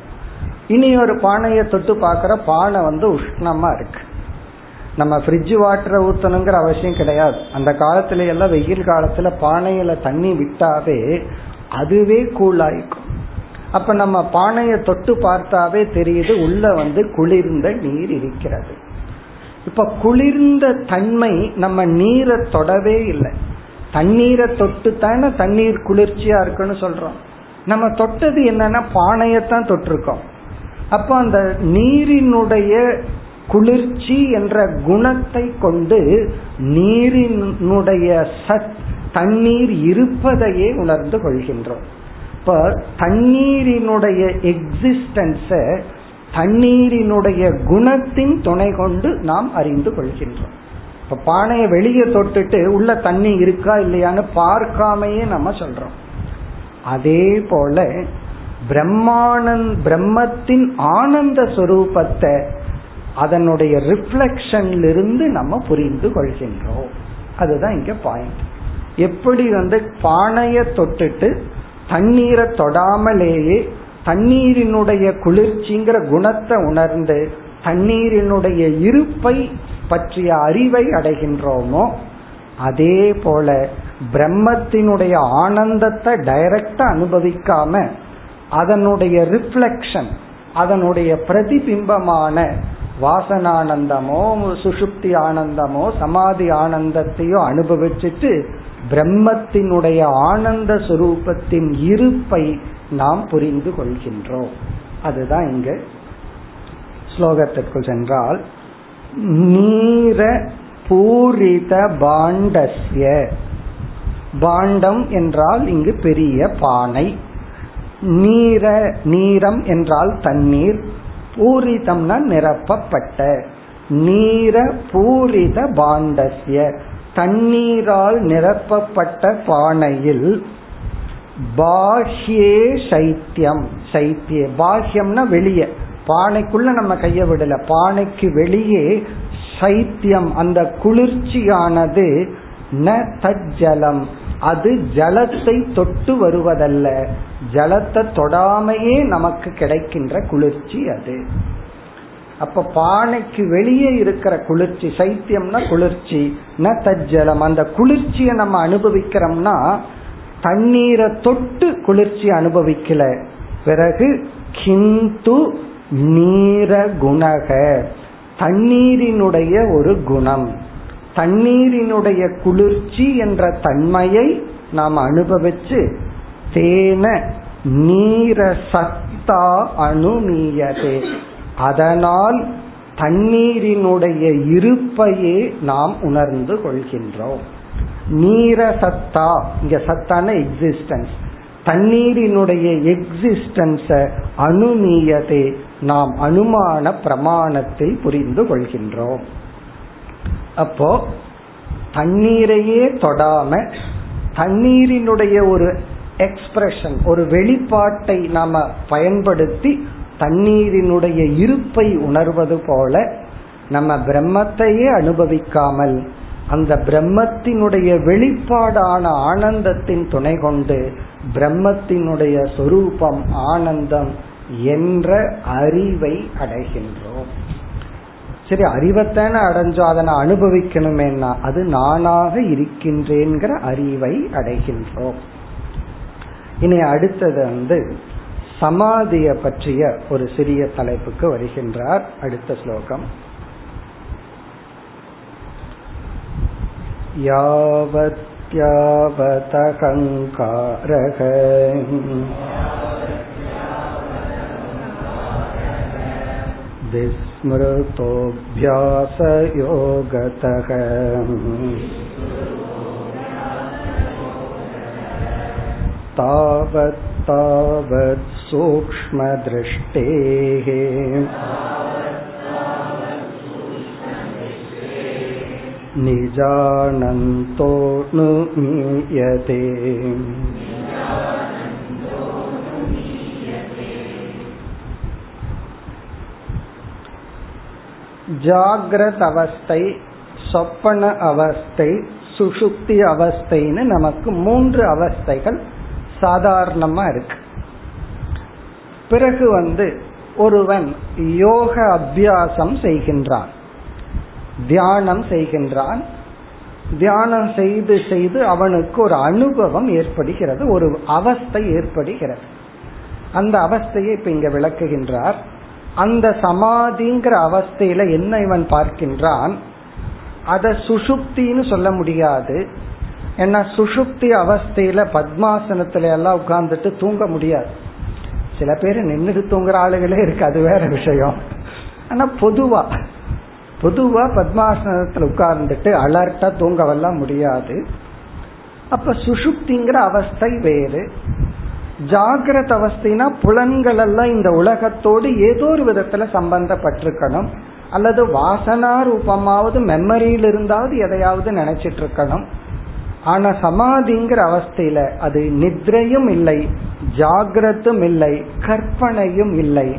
இனி ஒரு பானைய தொட்டு பாக்குற, பானை வந்து உஷ்ணமா இருக்கு. நம்ம ஃப்ரிட்ஜ் வாட்டரை ஊற்றணுங்கிற அவசியம் கிடையாது. அந்த காலத்துல எல்லாம் வெயில் காலத்துல பானையில தண்ணி விட்டாவே அதுவே கூலாயிருக்கும். அப்ப நம்ம பானையை தொட்டு பார்த்தாவே தெரியுது உள்ள வந்து குளிர்ந்த நீர் இருக்கிறது. இப்ப குளிர்ந்த தன்மை, நம்ம நீரை தொடவே இல்லை, தண்ணீரை தொட்டு தானே தண்ணீர் குளிர்ச்சியா இருக்குன்னு சொல்றோம். நம்ம தொட்டது என்னன்னா பானையத்தான் தொட்டிருக்கோம். அப்போ அந்த நீரினுடைய குளிர்ச்சி என்ற குணத்தை கொண்டு நீரினுடைய தண்ணீர் இருப்பதையே உணர்ந்து கொள்கின்றோம். இப்ப தண்ணீரினுடைய எக்ஸிஸ்டன்ஸ தண்ணீரினுடைய குணத்தின் துணை கொண்டு நாம் அறிந்து கொள்கின்றோம். இப்ப பானையை வெளியே தொட்டுட்டு உள்ள தண்ணி இருக்கா இல்லையான்னு பார்க்காமையே நம்ம சொல்றோம். அதே போல பிரம்மத்தின் ஆனந்த சொரூபத்தை அதனுடைய ரிஃப்ளெக்ஷன்ல இருந்து நம்ம புரிந்து கொள்கின்றோம். அதுதான் இங்க பாயிண்ட். எப்படி வந்து பானைய தொட்டுட்டு தண்ணீரை தொடாமலேயே தண்ணீரினுடைய குளிர்ச்சிங்கிற குணத்தை உணர்ந்து தண்ணீரினுடைய இருப்பை பற்றிய அறிவை அடைகின்றோமோ, அதே போல பிரம்மத்தினுடைய ஆனந்தத்தை டைரக்டா அனுபவிக்காம அதனுடைய ரிஃப்ளெக்ஷன், அதனுடைய பிரதிபிம்பமான வாசனானந்தமோ சுஷுப்தி ஆனந்தமோ சமாதி ஆனந்தத்தையோ அனுபவிச்சுட்டு பிரம்மத்தினுடைய ஆனந்த சுரூபத்தின் இருப்பை நாம் புரிந்து கொள்கின்றோம். அதுதான் இங்க ஸ்லோகத்திற்குள் சென்றால் நீர பூரித பாண்டஸ்ய, பாண்டம் என்றால் இங்கு பெரிய பானை, நீர நீரம் என்றால் தண்ணீர், பூரிதம்னா நிரப்பப்பட்ட, நீர பூரித பாண்டஸ்ய தண்ணீரால் நிரப்பப்பட்ட பானையில், பாஷ்யே சைத்தியம், சைத்திய பாஷ்யம்னா வெளியே, பானைக்குள்ள நம்ம கைய விடல, பானைக்கு வெளியே சைத்தியம் அந்த குளிர்ச்சியானது, ந தஜ்ஜலம் அது ஜலத்தை தொட்டு வருவதல்ல, ஜலத்தை தொடாமையே நமக்கு கிடைக்கின்ற குளிர்ச்சி அது. அப்ப பானைக்கு வெளியே இருக்கிற குளிர்ச்சி, சைத்தியம்னா குளிர்ச்சி, ந தஜ்ஜலம் அந்த குளிர்ச்சியை நம்ம அனுபவிக்கிறோம்னா தண்ணீரை தொட்டு குளிர்ச்சி அனுபவிக்கல. பிறகு கிந்து நீர குணக தண்ணீரினுடைய ஒரு குணம், தண்ணீரினுடைய குளிர்ச்சி என்ற தன்மையை நாம் அனுபவிச்சு, தேன நீர சத்தா அனுமீயதே அதனால் தண்ணீரினுடைய இருப்பையே நாம் உணர்ந்து கொள்கின்றோம். நீர சத்தா இங்க சத்தான எக்ஸிஸ்டன்ஸ், தண்ணீரினுடைய எக்ஸிஸ்டன்ஸை அனுமீயதே நாம் அனுமான பிரமாணத்தை புரிந்து கொள்கின்றோம். அப்போ தண்ணீரையே தொடாம தண்ணீரினுடைய ஒரு எக்ஸ்பிரஷன், ஒரு வெளிப்பாட்டை நாம பயன்படுத்தி தண்ணீரினுடைய இருப்பை உணர்வது போல, நம்ம பிரம்மத்தையே அனுபவிக்காமல் அந்த பிரம்மத்தினுடைய வெளிப்பாடான ஆனந்தத்தின் துணை கொண்டு பிரம்மத்தினுடைய சொரூபம் ஆனந்தம் என்ற அறிவை அடைகின்றோம். சரி, அறிவைத்தான அடைஞ்சோம், அதை நான் அனுபவிக்கணுமேனா அது நானாக இருக்கின்றேங்கிற அறிவை அடைகின்றோம். இனி அடுத்தது சமாதிய பற்றிய ஒரு சிறிய தலைப்புக்கு வருகின்றார். அடுத்த ஸ்லோகம் யாவத்யாவதகங்காரக விஸ்மிருதோப்யாசயோகதக தாவத் தாவத் சூக்ஷ்மத்ருஷ்டேஹ நிஜானந்தோ நுமீயதே. ஜாக்ரத் அவஸ்தை, சொப்பன அவஸ்தை, சுஷுப்தி அவஸ்தைன்னு நமக்கு மூன்று அவஸ்தைகள் சாதாரணமா இருக்கு. பிறகு ஒருவன் யோக அபியாசம் செய்கின்றான், தியானம் செய்கின்றான், தியானம் செய்து செய்து அவனுக்கு ஒரு அனுபவம் ஏற்படுகிறது, ஒரு அவஸ்தை ஏற்படுகிறது. அந்த அவஸ்தையை இப்ப இங்க விளக்குகின்றார். அந்த சமாதிங்கிற அவஸ்தையில என்ன இவன் பார்க்கின்றான், அதை சுஷுப்தின்னு சொல்ல முடியாது. ஏன்னா சுஷுப்தி அவஸ்தையில பத்மாசனத்துல எல்லாம் உட்கார்ந்துட்டு தூங்க முடியாது. சில பேர் நின்றுட்டு தூங்குற ஆளுகளே இருக்கு, அது வேற விஷயம். ஆனா பொதுவா பத்மாசனத்துல உட்கார்ந்துட்டு அலர்ட்டா தூங்கவெல்லாம் முடியாது. அப்ப சுஷுப்திங்கிற அவஸ்தை வேறு, ஜாகிரத அவஸ்தைனா புலன்கள் எல்லாம் இந்த உலகத்தோடு ஏதோ ஒரு விதத்துல சம்பந்தப்பட்டிருக்கணும், அல்லது வாசனா ரூபமாவது மெமரியில இருந்தாவது எதையாவது நினைச்சிட்டு இருக்கணும். ஆனா சமாதிங்கிற அவஸ்தையில அது நித்ரையும் இல்லை, ஜாகிரத்தும் இல்லை, கற்பனையும் இல்லை,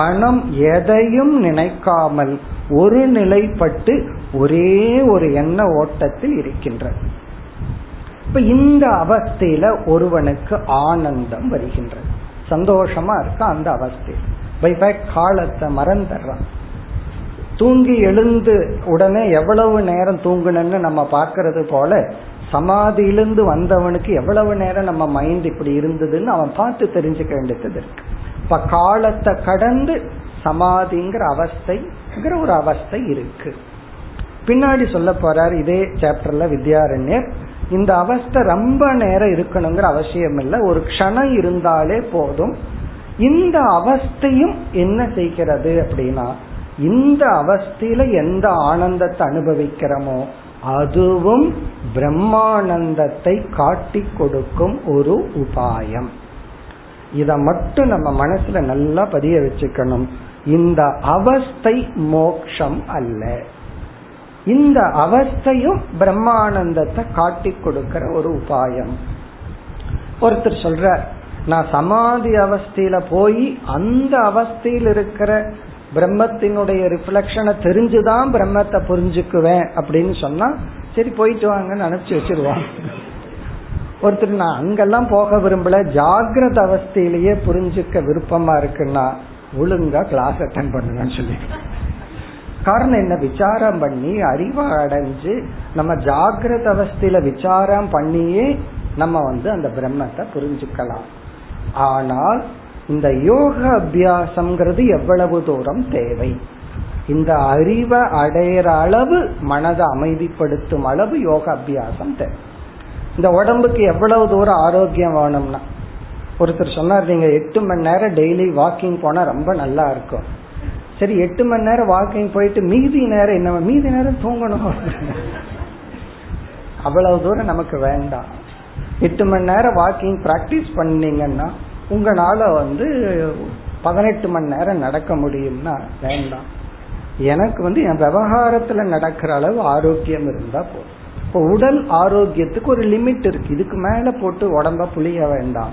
மனம் எதையும் நினைக்காமல் ஒரு நிலைப்பட்டு ஒரே ஒரு எண்ண ஓட்டத்தில் இருக்கின்றது. இப்ப இந்த அவஸ்தையில ஒருவனுக்கு ஆனந்தம் வருகின்றது, சந்தோஷமா இருக்க அந்த அவஸ்தையில். பை காலத்தை மறந்துடுறான். தூங்கி எழுந்து உடனே எவ்வளவு நேரம் தூங்கணும்னு நம்ம பார்க்கறது போல, சமாதியிலிருந்து வந்தவனுக்கு எவ்வளவு நேரம் நம்ம மைண்ட் இப்படி இருந்ததுன்னு அவன் பார்த்து தெரிஞ்சுக்க வேண்டியது இருக்கு. இப்ப காலத்தை கடந்து சமாதிங்கிற அவஸ்தைங்கிற ஒரு அவஸ்தை இருக்கு. பின்னாடி சொல்ல போறார் இதே சாப்டர்ல வித்யாரண்யர், இந்த அவஸ்தை ரொம்ப நேரம் இருக்கணுங்கிற அவசியம் இல்லை, ஒரு க்ஷணம் இருந்தாலே போதும். இந்த அவஸ்தையும் என்ன செய்கிறது அப்படின்னா இந்த அவஸ்தையில எந்த ஆனந்தத்தை அனுபவிக்கிறோமோ அதுவும் பிரம்மானந்தத்தை காட்டி கொடுக்கும் ஒரு உபாயம். இத மட்டும் நம்ம மனசுல நல்லா பதிய வச்சுக்கணும். இந்த அவஸ்தை மோட்சம் அல்ல, இந்த அவஸ்தையும் பிரம்மானந்தத்தை காட்டி கொடுக்கிற ஒரு உபாயம். ஒருத்தர் சொல்ற, நான் சமாதி அவஸ்தையில போய் அந்த அவஸ்தையில் இருக்கிற பிரம்மத்தினுடைய ரிஃப்ளெக்ஷனை தெரிஞ்சுதான் பிரம்மத்தை புரிஞ்சுக்குவேன் அப்படின்னு சொன்னா சரி போயிட்டு வாங்கன்னு அனுப்பிச்சு வச்சிருவான். ஒருத்தர் நான் அங்கெல்லாம் போக விரும்பல, ஜாகிரத அவஸ்தையிலேயே புரிஞ்சுக்க விருப்பமா இருக்குன்னா ஒழுங்கா கிளாஸ் அட்டென்ட் பண்ணுங்கன்னு சொல்லி. காரணம் என்ன, விசாரம் பண்ணி அறிவா அடைஞ்சு நம்ம ஜாகிரத அவஸ்தையில விசாரம் பண்ணியே நம்ம அந்த பிரம்மத்தை புரிஞ்சுக்கலாம். ஆனால் இந்த யோக அபியாசம்ங்கிறது எவ்வளவு தூரம் தேவை, இந்த அறிவை அடையிற அளவு, மனதை அமைதிப்படுத்தும் அளவு யோக அபியாசம் தேவை. இந்த உடம்புக்கு எவ்வளவு தூரம் ஆரோக்கியம் வேணும்னா, ஒருத்தர் சொன்னார் நீங்க 8 மணி நேரம் டெய்லி வாக்கிங் போனா ரொம்ப நல்லா இருக்கும். சரி 8 மணி நேரம் வாக்கிங் போயிட்டு மீதி நேரம் என்ன, மீதி நேரம் தூங்கணும், அவ்வளவு தூரம் நமக்கு வேண்டாம். 8 மணி நேரம் வாக்கிங் பிராக்டிஸ் பண்ணீங்கன்னா உங்களால 18 மணி நேரம் நடக்க முடியும்னா வேண்டாம். எனக்கு என் விவகாரத்துல நடக்கிற அளவு ஆரோக்கியம் இருந்தா போதும். இப்போ உடல் ஆரோக்கியத்துக்கு ஒரு லிமிட் இருக்கு, இதுக்கு மேல போட்டு உடம்ப புளிய வேண்டாம்.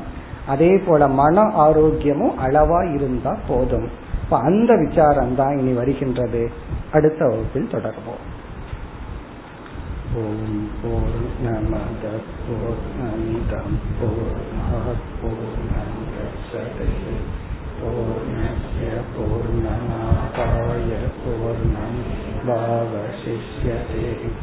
அதே போல மன ஆரோக்கியமும் அளவா இருந்தா போதும். இப்ப அந்த விசாரம் தான் இனி வருகின்றது. அடுத்த வகுப்பில் தொடர்போம். ஓம் பூர்ணமத பூர்ணமிதம் பூர்ணாத் பூர்ணமுதச்யதே பூர்ணஸ்ய பூர்ணமாதாய பூர்ணம் வாவசிஷ்யதே.